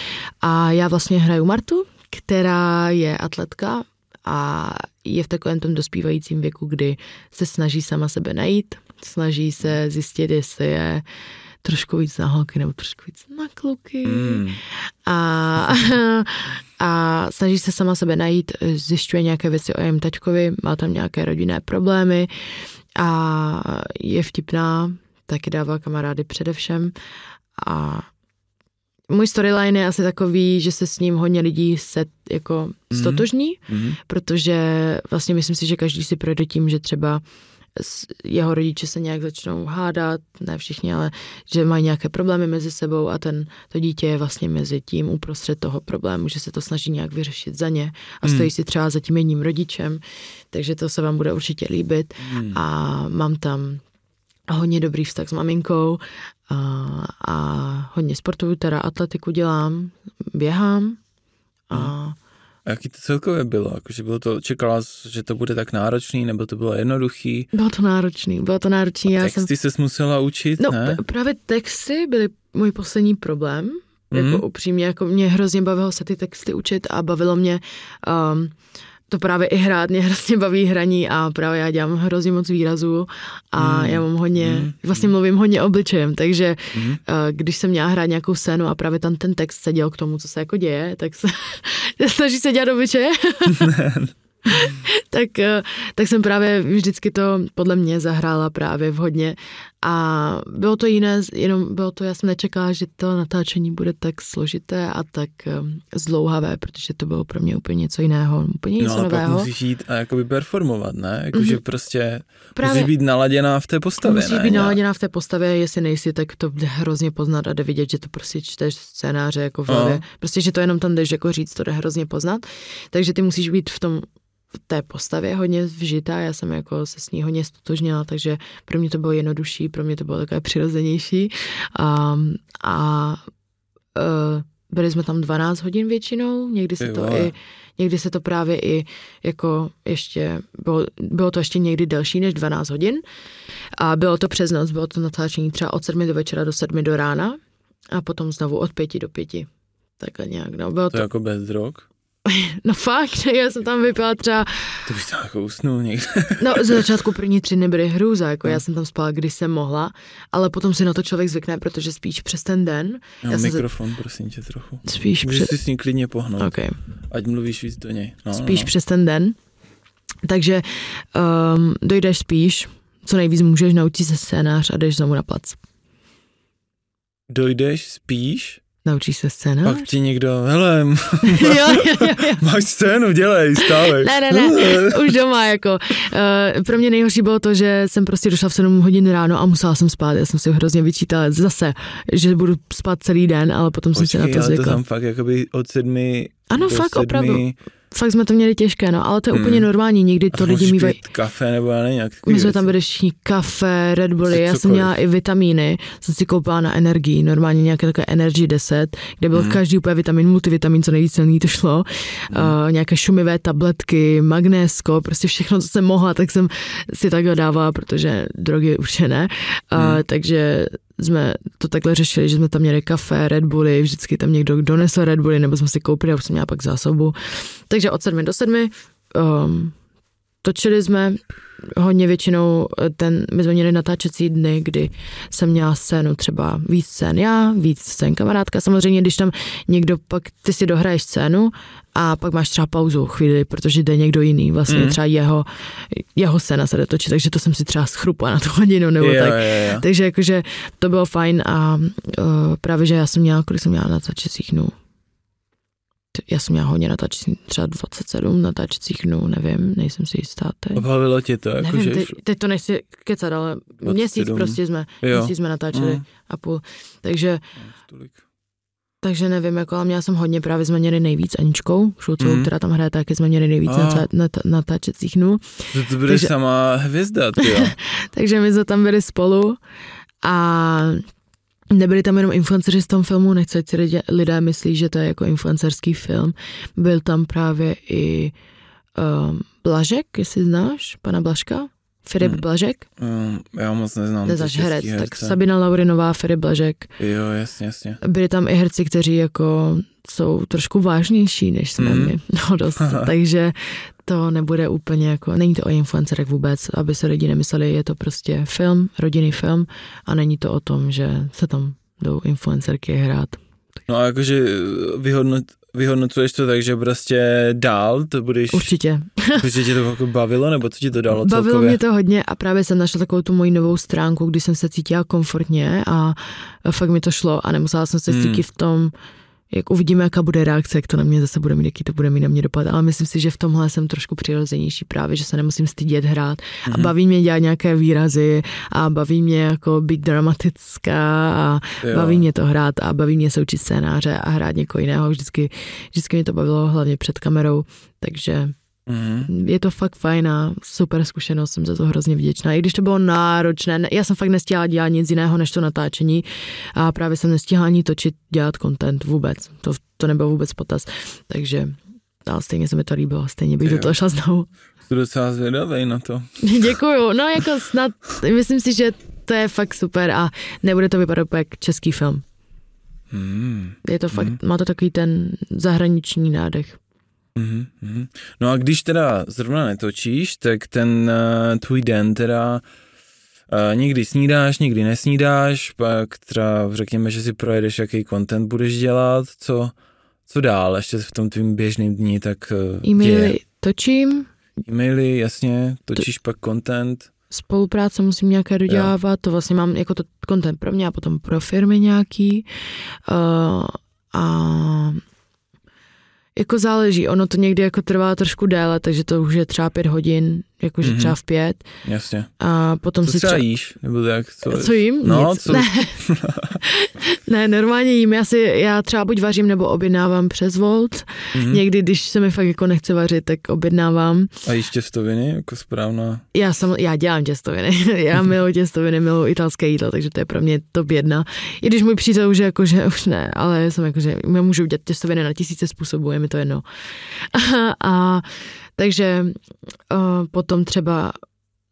A já vlastně hraju Martu, která je atletka a je v takovém tom dospívajícím věku, kdy se snaží sama sebe najít, snaží se zjistit, jestli je trošku víc na holky nebo trošku víc na kluky. Mm. A, a snaží se sama sebe najít, zjišťuje nějaké věci o jejím taťkovi, má tam nějaké rodinné problémy a je vtipná, taky dává kamarády především. A můj storyline je asi takový, že se s ním hodně lidí se jako stotožní, mm-hmm. protože vlastně myslím si, že každý si projde tím, že třeba jeho rodiče se nějak začnou hádat, ne všichni, ale že mají nějaké problémy mezi sebou a ten, to dítě je vlastně mezi tím uprostřed toho problému, že se to snaží nějak vyřešit za ně a stojí mm. si třeba za tím jedním rodičem, takže to se vám bude určitě líbit mm. a mám tam hodně dobrý vztah s maminkou a, a hodně sportuju, teda atletiku dělám, běhám a mm. A jaký to celkově bylo? Jakože bylo to, čekala, že to bude tak náročný, nebo to bylo jednoduchý? Bylo to náročný, bylo to náročný. A texty jsem... se musela učit, no, ne? No, právě texty byly můj poslední problém, mm-hmm. jako upřímně, jako mě hrozně bavilo se ty texty učit a bavilo mě um, to právě i hrát, mě hrozně baví hraní a právě já dělám hrozně moc výrazů a mm. já mám hodně, mm. vlastně mluvím hodně obličejem, takže mm. když jsem měla hrát nějakou scénu a právě tam ten text seděl k tomu, co se jako děje, tak se snaží se dělat obličeje. tak, tak jsem právě vždycky to podle mě zahrála právě vhodně a bylo to jiné, jenom bylo to, já jsem nečekala, že to natáčení bude tak složité a tak zdlouhavé, protože to bylo pro mě úplně něco jiného, úplně něco nového. No a nového. Pak musíš jít a jakoby performovat, ne? Jakože mm-hmm. prostě právě musíš být naladěná v té postavě, musíš ne? být naladěná v té postavě, jestli nejsi, tak to jde hrozně poznat a jde vidět, že to prostě čteš scénáře jako v hlavě, no. prostě, že to jenom tam jdeš jako říct, to jde hrozně poznat, takže ty musíš být v tom v té postavě hodně vžitá, já jsem jako se s ní hodně stotožnila, takže pro mě to bylo jednodušší, pro mě to bylo takové přirozenější um, a uh, byli jsme tam dvanáct hodin většinou, někdy se to i, někdy se to právě i jako ještě, bylo, bylo to ještě někdy delší než dvanáct hodin a bylo to přes noc, bylo to natáčení třeba od sedmi do večera do sedmi do rána a potom znovu od pěti do pěti, takhle nějak, no bylo to. To jako bez drog? No fakt, já jsem tam vypila třeba... To bych tam jako usnul někde. No, z začátku první tři dny byly hrůza, jako no. já jsem tam spala, když jsem mohla, ale potom si na to člověk zvykne, protože spíš přes ten den... No, já mikrofon, jsem... prosím tě, trochu. Spíš Můžeš přes... si s ní klidně pohnout, okay. ať mluvíš víc do něj. No, spíš no, no. přes ten den, takže um, dojdeš spíš, co nejvíc můžeš, naučit se scénář a jdeš znovu na plac. Dojdeš spíš... Naučíš se scénář? Pak ti někdo, hele, máš, jo, jo, jo, jo. máš scénu, dělej, stávej. Ne, ne, ne, už doma, jako. Uh, pro mě nejhorší bylo to, že jsem prostě došla v sedm hodin ráno a musela jsem spát. Já jsem si hrozně vyčítala zase, že budu spát celý den, ale potom Počkej, jsem se na to zvykla. Počkej, ale to tam fakt jakoby od sedmi Ano, do fakt, sedmi... opravdu. Fakt jsme to měli těžké, no, ale to je hmm. úplně normální, někdy to lidi mývají. Kafe nebo já nevím, my jsme tam byli všichni kafe, Red Bulli, já jsem měla i vitamíny, jsem si koupala na energii, normálně nějaké takové Energy deset, kde byl hmm. každý úplně vitamin, multivitamin, co nejvíc silný to šlo, hmm. uh, nějaké šumivé tabletky, magnésko, prostě všechno, co jsem mohla, tak jsem si takhle dávala, protože drogy určitě ne, uh, hmm. takže... jsme to takhle řešili, že jsme tam měli kafe, Red Bulli, vždycky tam někdo donesl Red Bulli, nebo jsme si koupili, já už jsem měla pak zásobu. Takže od sedmi do sedmi um, točili jsme hodně většinou, ten, my jsme měli natáčecí dny, kdy jsem měla scénu třeba víc scén já, víc scén kamarádka. Samozřejmě, když tam někdo pak, ty si dohraješ scénu a pak máš třeba pauzu chvíli, protože jde někdo jiný, vlastně mm. třeba jeho, jeho scéna se dotočí, takže to jsem si třeba schrupla na tu hodinu nebo jo, tak. Jo, jo. Takže jakože to bylo fajn a uh, právě, že já jsem měla, kolik jsem měla natáčecích dnů? Já jsem měla hodně natáčení, třeba dvacet sedm natáčecích dnů, nevím, nejsem si jistá teď. Obavilo tě to? Jako nevím, teď, teď to nechci kecat, ale dvacet sedm měsíc prostě jsme, měsíc jsme natáčeli mm. a půl, takže... Takže nevím, jako, ale měla jsem hodně, právě jsme měli nejvíc Aničkou Šulcovou, mm. která tam hraje, taky jsme měli nejvíc natáčecích dnů. To, to bude sama hvězda, ty jo. Takže my jsme tam byli spolu a... Nebyli tam jenom influenceři z tom filmu, nechci, ať si lidé myslí, že to je jako influencerský film. Byl tam právě i um, Blažek, jestli znáš, pana Blažka? Filip Blažek? Um, já moc neznám. Neznáš herec, herce. Tak Sabina Laurinová, Filip Blažek. Jo, jasně, jasně. Byli tam i herci, kteří jako jsou trošku vážnější, než jsme mm. my. No dost, takže to nebude úplně jako, není to o influencerech vůbec, aby se lidi nemysleli, je to prostě film, rodinný film a není to o tom, že se tam jdou influencerky hrát. No a jakože vyhodnot, vyhodnotuješ to tak, že prostě dál to budeš... Určitě. Určitě tě to jako bavilo, nebo co ti to dalo celkově? Bavilo mě to hodně a právě jsem našla takovou tu moji novou stránku, kdy jsem se cítila komfortně a fakt mi to šlo a nemusela jsem se cítit hmm. v tom, jak uvidíme, jaká bude reakce, jak to na mě zase bude mít, jaký to bude mít na mě dopad, ale myslím si, že v tomhle jsem trošku přirozenější právě, že se nemusím stydět hrát a baví mě dělat nějaké výrazy a baví mě jako být dramatická a jo. baví mě to hrát a baví mě se učit scénáře a hrát někoho jiného, vždycky, vždycky mě to bavilo hlavně před kamerou, takže mm-hmm. je to fakt fajn a super zkušenost, jsem za to hrozně vděčná, i když to bylo náročné, já jsem fakt nestihla dělat nic jiného než to natáčení a právě jsem nestihla ani točit, dělat content vůbec, to, to nebyl vůbec potaz, takže ale stejně se mi to líbilo, stejně bych jo. do toho šla znovu. Jsi docela zvědavej na to. Děkuju, no jako snad, myslím si, že to je fakt super a nebude to vypadat jak český film. Mm. Je to fakt, mm. má to takový ten zahraniční nádech. Mm-hmm. No a když teda zrovna netočíš, tak ten uh, tvůj den teda uh, někdy snídáš, někdy nesnídáš, pak třeba řekněme, že si projedeš, jaký content budeš dělat, co, co dál ještě v tom tvým běžným dní, tak uh, e-maily děje. Točím. E-maily, jasně, točíš to... pak content. Spolupráce musím nějaké dodělávat, jo. to vlastně mám jako to content pro mě a potom pro firmy nějaký uh, a jako záleží, ono to někdy jako trvá trošku déle, takže to už je třeba pět hodin, jakože mm-hmm. třeba v pět. Jasně. A potom co si třeba... jíš? Nebo tak, co, co jím? No, nic. Co... Ne. ne, normálně jím. Já, si, já třeba buď vařím, nebo objednávám přes Volt. Mm-hmm. Někdy, když se mi fakt jako nechce vařit, tak objednávám. A jíš těstoviny? Jako správná? Já, sam, já dělám těstoviny. já miluji těstoviny, miluji italské jídlo, takže to je pro mě top jedna. I když můj přítel už je jako, že už ne, ale jsem jako, že můžu udělat těstoviny na tisíce způsobů, je mi to jedno. A takže uh, potom třeba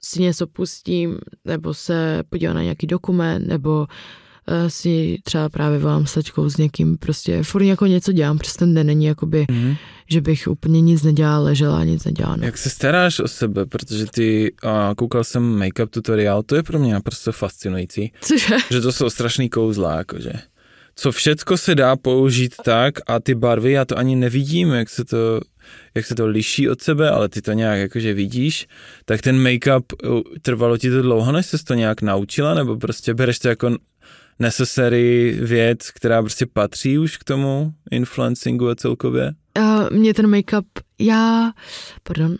si něco pustím, nebo se podívám na nějaký dokument, nebo uh, si třeba právě volám s tačkou s někým, prostě furt jako něco dělám, přes ten den není jakoby, mm-hmm. že bych úplně nic nedělala, ležela, nic nedělala. No. Jak se staráš o sebe, protože ty, uh, koukal jsem make-up tutoriál, to je pro mě naprosto fascinující. Cože? Že to jsou strašný kouzla, jakože. Co všecko se dá použít tak a ty barvy, já to ani nevidím, jak se to... jak se to liší od sebe, ale ty to nějak jakože vidíš, tak ten make-up, trvalo ti to dlouho, než ses to nějak naučila, nebo prostě bereš to jako necessary věc, která prostě patří už k tomu influencingu a celkově? Uh, mě ten make-up, já, pardon,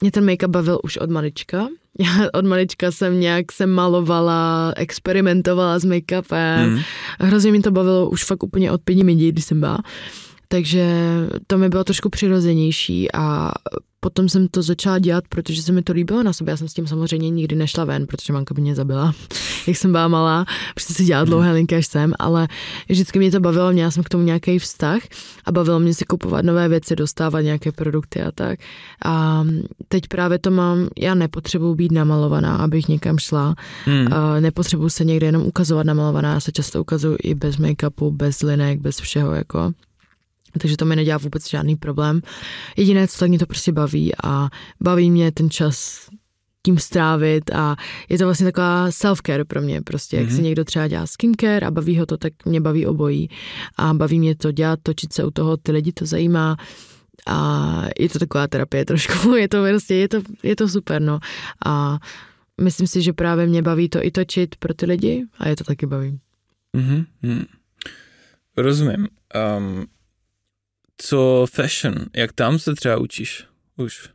mě ten make-up bavil už od malička. Já od malička jsem nějak jsem malovala, experimentovala s make-upem, hmm. hrozně mi to bavilo už fakt úplně od pěti minut, když jsem byla. Takže to mi bylo trošku přirozenější a potom jsem to začala dělat, protože se mi to líbilo na sobě. Já jsem s tím samozřejmě nikdy nešla ven, protože mamka by mě zabila, jak jsem byla malá, protože si dělala dlouhé linky, až jsem, ale vždycky mě to bavilo, měla jsem k tomu nějaký vztah a bavilo mě si kupovat nové věci, dostávat nějaké produkty a tak. A teď právě to mám, já nepotřebuji být namalovaná, abych někam šla, hmm. nepotřebuji se někde jenom ukazovat namalovaná, já se často ukazuju i bez make-upu, bez linek, bez všeho, jako... Takže to mi nedělá vůbec žádný problém. Jediné, co tak mě to prostě baví a baví mě ten čas tím strávit a je to vlastně taková self-care pro mě prostě, mm-hmm. jak se někdo třeba dělá skincare a baví ho to, tak mě baví obojí a baví mě to dělat, točit se u toho, ty lidi to zajímá a je to taková terapie trošku, je to prostě, je to, je to super, no a myslím si, že právě mě baví to i točit pro ty lidi a je to taky baví. Mm-hmm. Rozumím. Um... Co fashion, jak tam se třeba učíš? Už.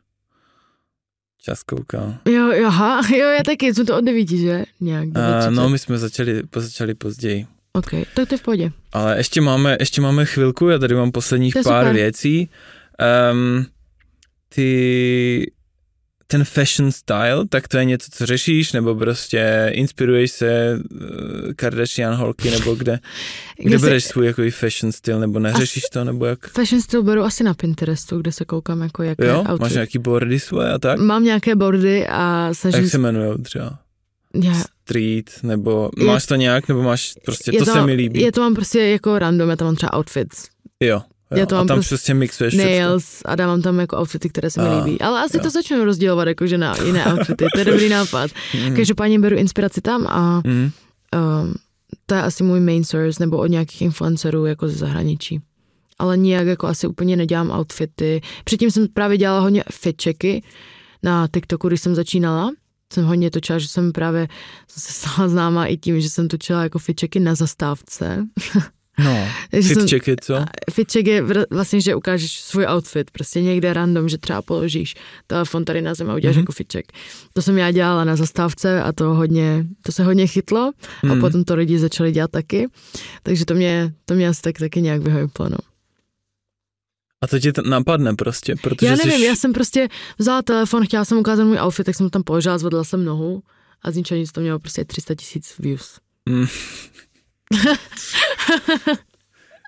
Čas koukal. Jo, aha, jo, já taky, jsme to od devíti, že? Nějak uh, no, my jsme začali, začali později. Ok, tak to je v pohodě. Ale ještě máme, ještě máme chvilku, já tady mám posledních pár super. věcí. Um, ty, ten fashion style, tak to je něco, co řešíš, nebo prostě inspiruješ se uh, Kardashian holky, nebo kde? Kde si... bereš svůj jakový fashion styl, nebo neřešíš asi... to, nebo jak? Fashion styl beru asi na Pinterestu, kde se koukám, jako jaké jo? outfit. Máš nějaký boardy svoje a tak? Mám nějaké boardy a snažím... Jak se jmenujou třeba? Já... Street, nebo je... máš to nějak, nebo máš prostě, to, to se mi líbí? Je to mám prostě jako random, já tam mám třeba outfits. Jo. Jo, to a tam prostě mixuješ nails a dávám tam jako outfity, které se mi a, líbí. Ale asi jo. to začnu rozdělovat jakože na jiné outfity, to je dobrý nápad. Mm. Každopádně beru inspiraci tam a mm. um, to je asi můj main source, nebo od nějakých influencerů jako ze zahraničí. Ale nijak jako asi úplně nedělám outfity. Předtím jsem právě dělala hodně fitchecky na TikToku, když jsem začínala. Jsem hodně točila, že jsem právě se stala známá i tím, že jsem točila jako fitchecky na zastávce. No, fitcheck je co? Fitcheck je vlastně, že ukážeš svůj outfit, prostě někde random, že třeba položíš telefon tady na zem a uděláš mm-hmm. jako fitcheck. To jsem já dělala na zastávce a to hodně, to se hodně chytlo mm-hmm. a potom to lidi začali dělat taky, takže to mě, to mě asi tak, taky nějak vyhojplo, no. A to ti napadne prostě, protože Já nevím, jsi... já jsem prostě vzala telefon, chtěla jsem ukázat můj outfit, tak jsem tam položila, zvedla jsem nohu a z ničeho nic to mělo prostě tři sta tisíc views. Mm.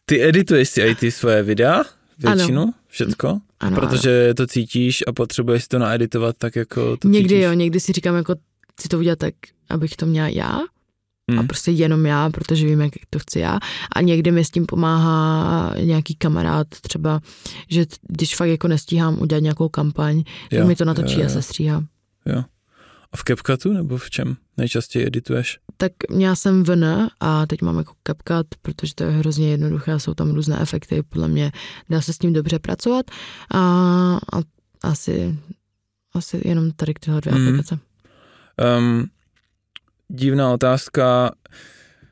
Ty edituješ si i ty svoje videa? Většinu? Ano. Všecko? Ano, protože ano. to cítíš a potřebuješ to naeditovat tak jako to Někdy cítíš. Jo, někdy si říkám jako chci to udělat tak, abych to měla já mm. a prostě jenom já, protože vím, jak to chci já a někdy mi s tím pomáhá nějaký kamarád třeba, že když fakt jako nestíhám udělat nějakou kampaň, že mi to natočí jo, jo. a sestříhá. Jo. A v CapCutu nebo v čem nejčastěji edituješ? Tak měla jsem V N a teď mám jako CapCut, protože to je hrozně jednoduché, jsou tam různé efekty, podle mě dá se s tím dobře pracovat a, a asi, asi jenom tady k tyhle dvě mm. aplikace. Um, divná otázka,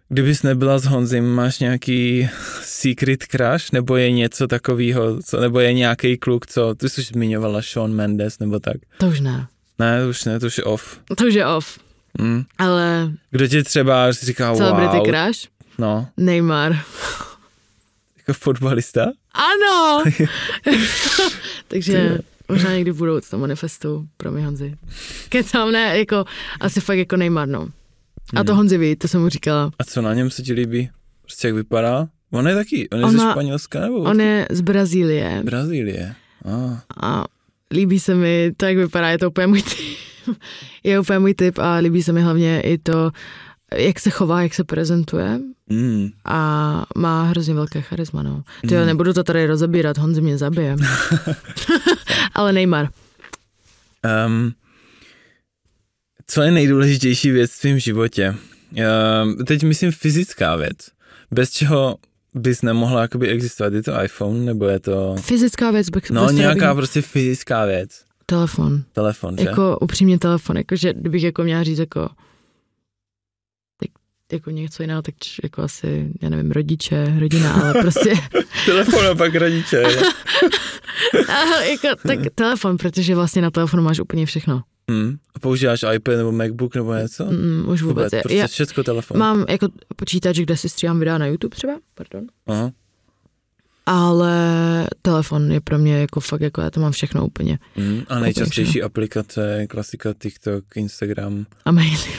kdybys nebyla s Honzim, máš nějaký secret crush, nebo je něco takového, nebo je nějaký kluk, co, ty jsi zmiňovala Shawn Mendes, nebo tak? To už ne. Ne, to už ne, to už je off. To už je off. Mm. Ale... Kdo ti třeba říká celebrity wow. Celebrity crush? No. Neymar. Jako fotbalista? Ano! Takže možná někdy budou to manifestu pro mě Honzi. Kecám, ne, jako, asi fakt jako Neymar, no. A to mm. Honzi ví, to jsem mu říkala. A co na něm se ti líbí? Prostě jak vypadá? On je taky, on je Ona, ze Španělska nebo? On je z Brazílie. Brazílie, ah. a... Líbí se mi to, jak vypadá, je to úplně můj typ. Je úplně můj typ a líbí se mi hlavně i to, jak se chová, jak se prezentuje mm. a má hrozně velké charisma, no. Ty mm. jo, nebudu to tady rozebírat, Honzi mě zabije. Ale Neymar. Um, co je nejdůležitější věc v tvém životě? Uh, teď myslím fyzická věc, bez čeho... bys nemohla jakoby existovat, je to iPhone, nebo je to... Fyzická věc. Bych no, prostě nějaká bych... prostě fyzická věc. Telefon. Telefon, že? Jako upřímně telefon, jakože kdybych jako měla říct jako, tak, jako něco jiného, tak jako asi, já nevím, rodiče, rodina, ale prostě... Telefon a pak rodiče, a, jako, tak telefon, protože vlastně na telefonu máš úplně všechno. Hmm. A používáš iPad nebo MacBook nebo něco? Mm, už vůbec. vůbec. Je. Prostě já všechno telefon. Mám jako počítač, kde si stříhám videa na YouTube třeba, pardon. Aha. Ale telefon je pro mě jako fakt, jako já to mám všechno úplně. Hmm. A nejčastější všechno. Aplikace, klasika TikTok, Instagram. A maily.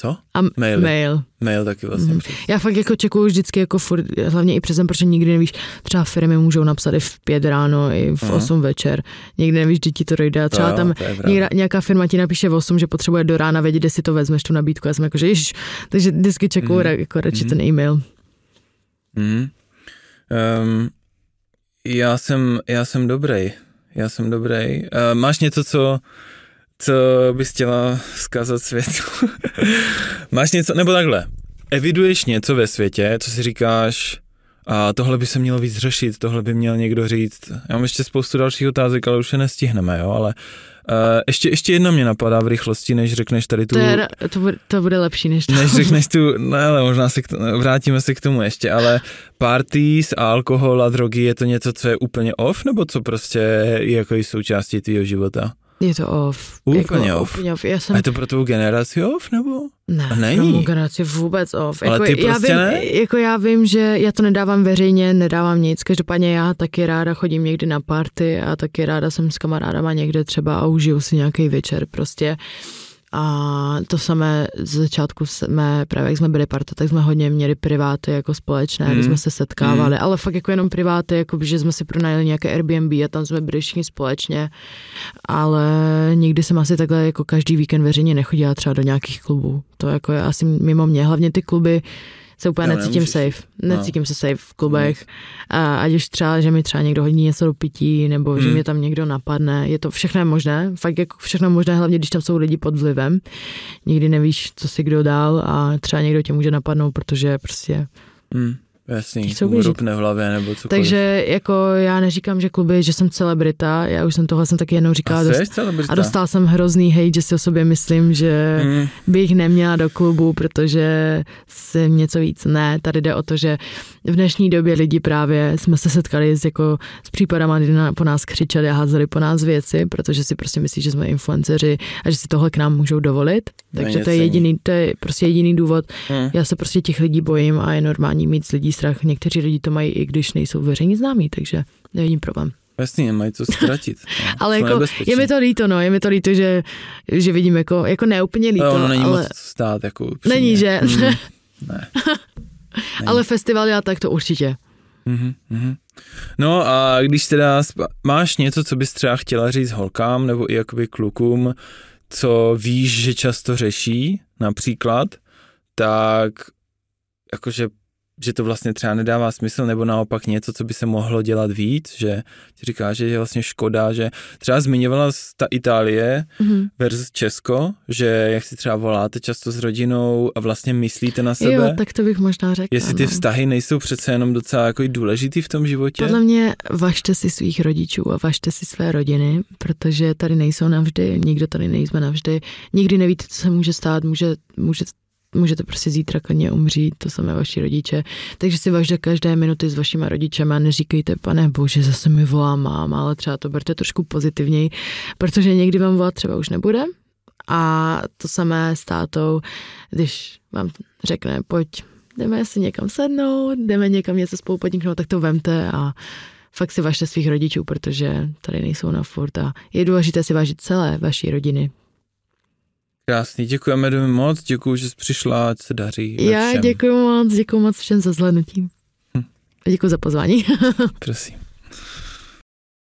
Co? A m- mail. Mail. Mail taky vlastně. Mm. Já fakt jako čekuju vždycky jako furt, hlavně i přesem, protože nikdy nevíš, třeba firmy můžou napsat i v pět ráno, i v osm večer. Nikdy nevíš, kdy ti to dojde a třeba to tam jo, nějaká firma ti napíše v osm, že potřebuje do rána vědět, kde si to vezmeš, tu nabídku. Já jsem jako, že ježiš, takže vždycky čekuju mm. jako radši mm. ten e-mail. Mm. Um, já jsem, já jsem dobrý. Já jsem dobrý. Uh, máš něco, co... co bys chtěla vzkázat světu. Máš něco, nebo takhle, eviduješ něco ve světě, co si říkáš, a tohle by se mělo víc řešit, tohle by měl někdo říct. Já mám ještě spoustu dalších otázek, ale už je nestihneme, jo, ale uh, ještě, ještě jedna mě napadá v rychlosti, než řekneš tady tu... To, je, to, bude, to bude lepší, než to. Než řekneš tu, ne, ale možná se k tomu, vrátíme se k tomu ještě, ale parties a alkohol a drogy, je to něco, co je úplně off, nebo co prostě je jako i součástí tvýho života? Je to off. Úplně jako, off. Úplně off. Já jsem... A je to pro tvou generaci off, nebo? Ne, není. Pro generaci vůbec off. Ale jako, ty prostě já vím, ne? Jako já vím, že já to nedávám veřejně, nedávám nic. Každopádně já taky ráda chodím někdy na party a taky ráda jsem s kamarádama někde třeba a užiju si nějaký večer prostě. A to samé z začátku jsme, právě jak jsme byli parta, tak jsme hodně měli priváty jako společné, mm. když jsme se setkávali, mm. ale fakt jako jenom priváty, jako že jsme si pronajeli nějaké Airbnb a tam jsme byli všichni společně, ale nikdy jsem asi takhle jako každý víkend veřejně nechodila třeba do nějakých klubů, to jako je asi mimo mě, hlavně ty kluby se úplně no, necítím safe. Necítím no. se safe v klubech. Mm. A ať už třeba, že mi třeba někdo hodí něco do pití, nebo mm. že mě tam někdo napadne. Je to všechno možné. Fakt jako všechno možné, hlavně když tam jsou lidi pod vlivem. Nikdy nevíš, co si kdo dál a třeba někdo tě může napadnout, protože prostě... Mm. Jasný, v hlavě nebo cokoliv. Takže jako já neříkám, že kluby, že jsem celebrita, já už jsem tohle jsem taky jednou říkala. A, dost, a dostala jsem hrozný hejt, že si o sobě myslím, že mm. bych neměla do klubu, protože jsem něco víc. Ne, tady jde o to, že v dnešní době lidi právě jsme se setkali s, jako, s případama, kdy po nás křičeli a házeli po nás věci, protože si prostě myslí, že jsme influenceři a že si tohle k nám můžou dovolit. Takže to je, jediný, to je prostě jediný důvod. Mm. Já se prostě těch lidí bojím a je normální mít s lidí strach. Někteří lidi to mají, i když nejsou veřejně známí, takže nevidím problém. Jasně, nemají co ztratit. No. Ale jako, je mi to líto, no, je mi to líto, že, že vidím jako, jako neúplně líto. No, ono není ale... moc stát, jako upřímně. Není, že? Mm, ne. ne. Ale festival já tak to určitě. Mm-hmm, mm-hmm. No a když teda máš něco, co bys třeba chtěla říct holkám, nebo i jakoby klukům, co víš, že často řeší, například, tak jakože že to vlastně třeba nedává smysl, nebo naopak něco, co by se mohlo dělat víc, že ti říká, že je vlastně škoda, že třeba zmiňovala ta Itálie mm-hmm. versus Česko, že jak si třeba voláte často s rodinou a vlastně myslíte na sebe. Jo, tak to bych možná řekla. Jestli ty no. vztahy nejsou přece jenom docela jako důležitý v tom životě. Podle mě važte si svých rodičů a važte si své rodiny, protože tady nejsou navždy, nikdo tady nejsme navždy, nikdy nevíte, co se může stát, může, může můžete prostě zítra klidně umřít, to samé vaši rodiče. Takže si vážte každé minuty s vašima rodičema, neříkejte, pane bože, zase mi volá máma, ale třeba to berte trošku pozitivněji, protože někdy vám volat třeba už nebude. A to samé s tátou, když vám řekne, pojď, jdeme si někam sednout, jdeme někam něco spolu podniknout, tak to vemte a fakt si vážte svých rodičů, protože tady nejsou na furt a je důležité si vážit celé vaší rodiny. Krásný, děkujeme Domi moc, děkuju, že jsi přišla, ať se daří. Já děkuju moc, děkuju moc všem za zhlédnutí. Hm. Děkuju za pozvání. Prosím.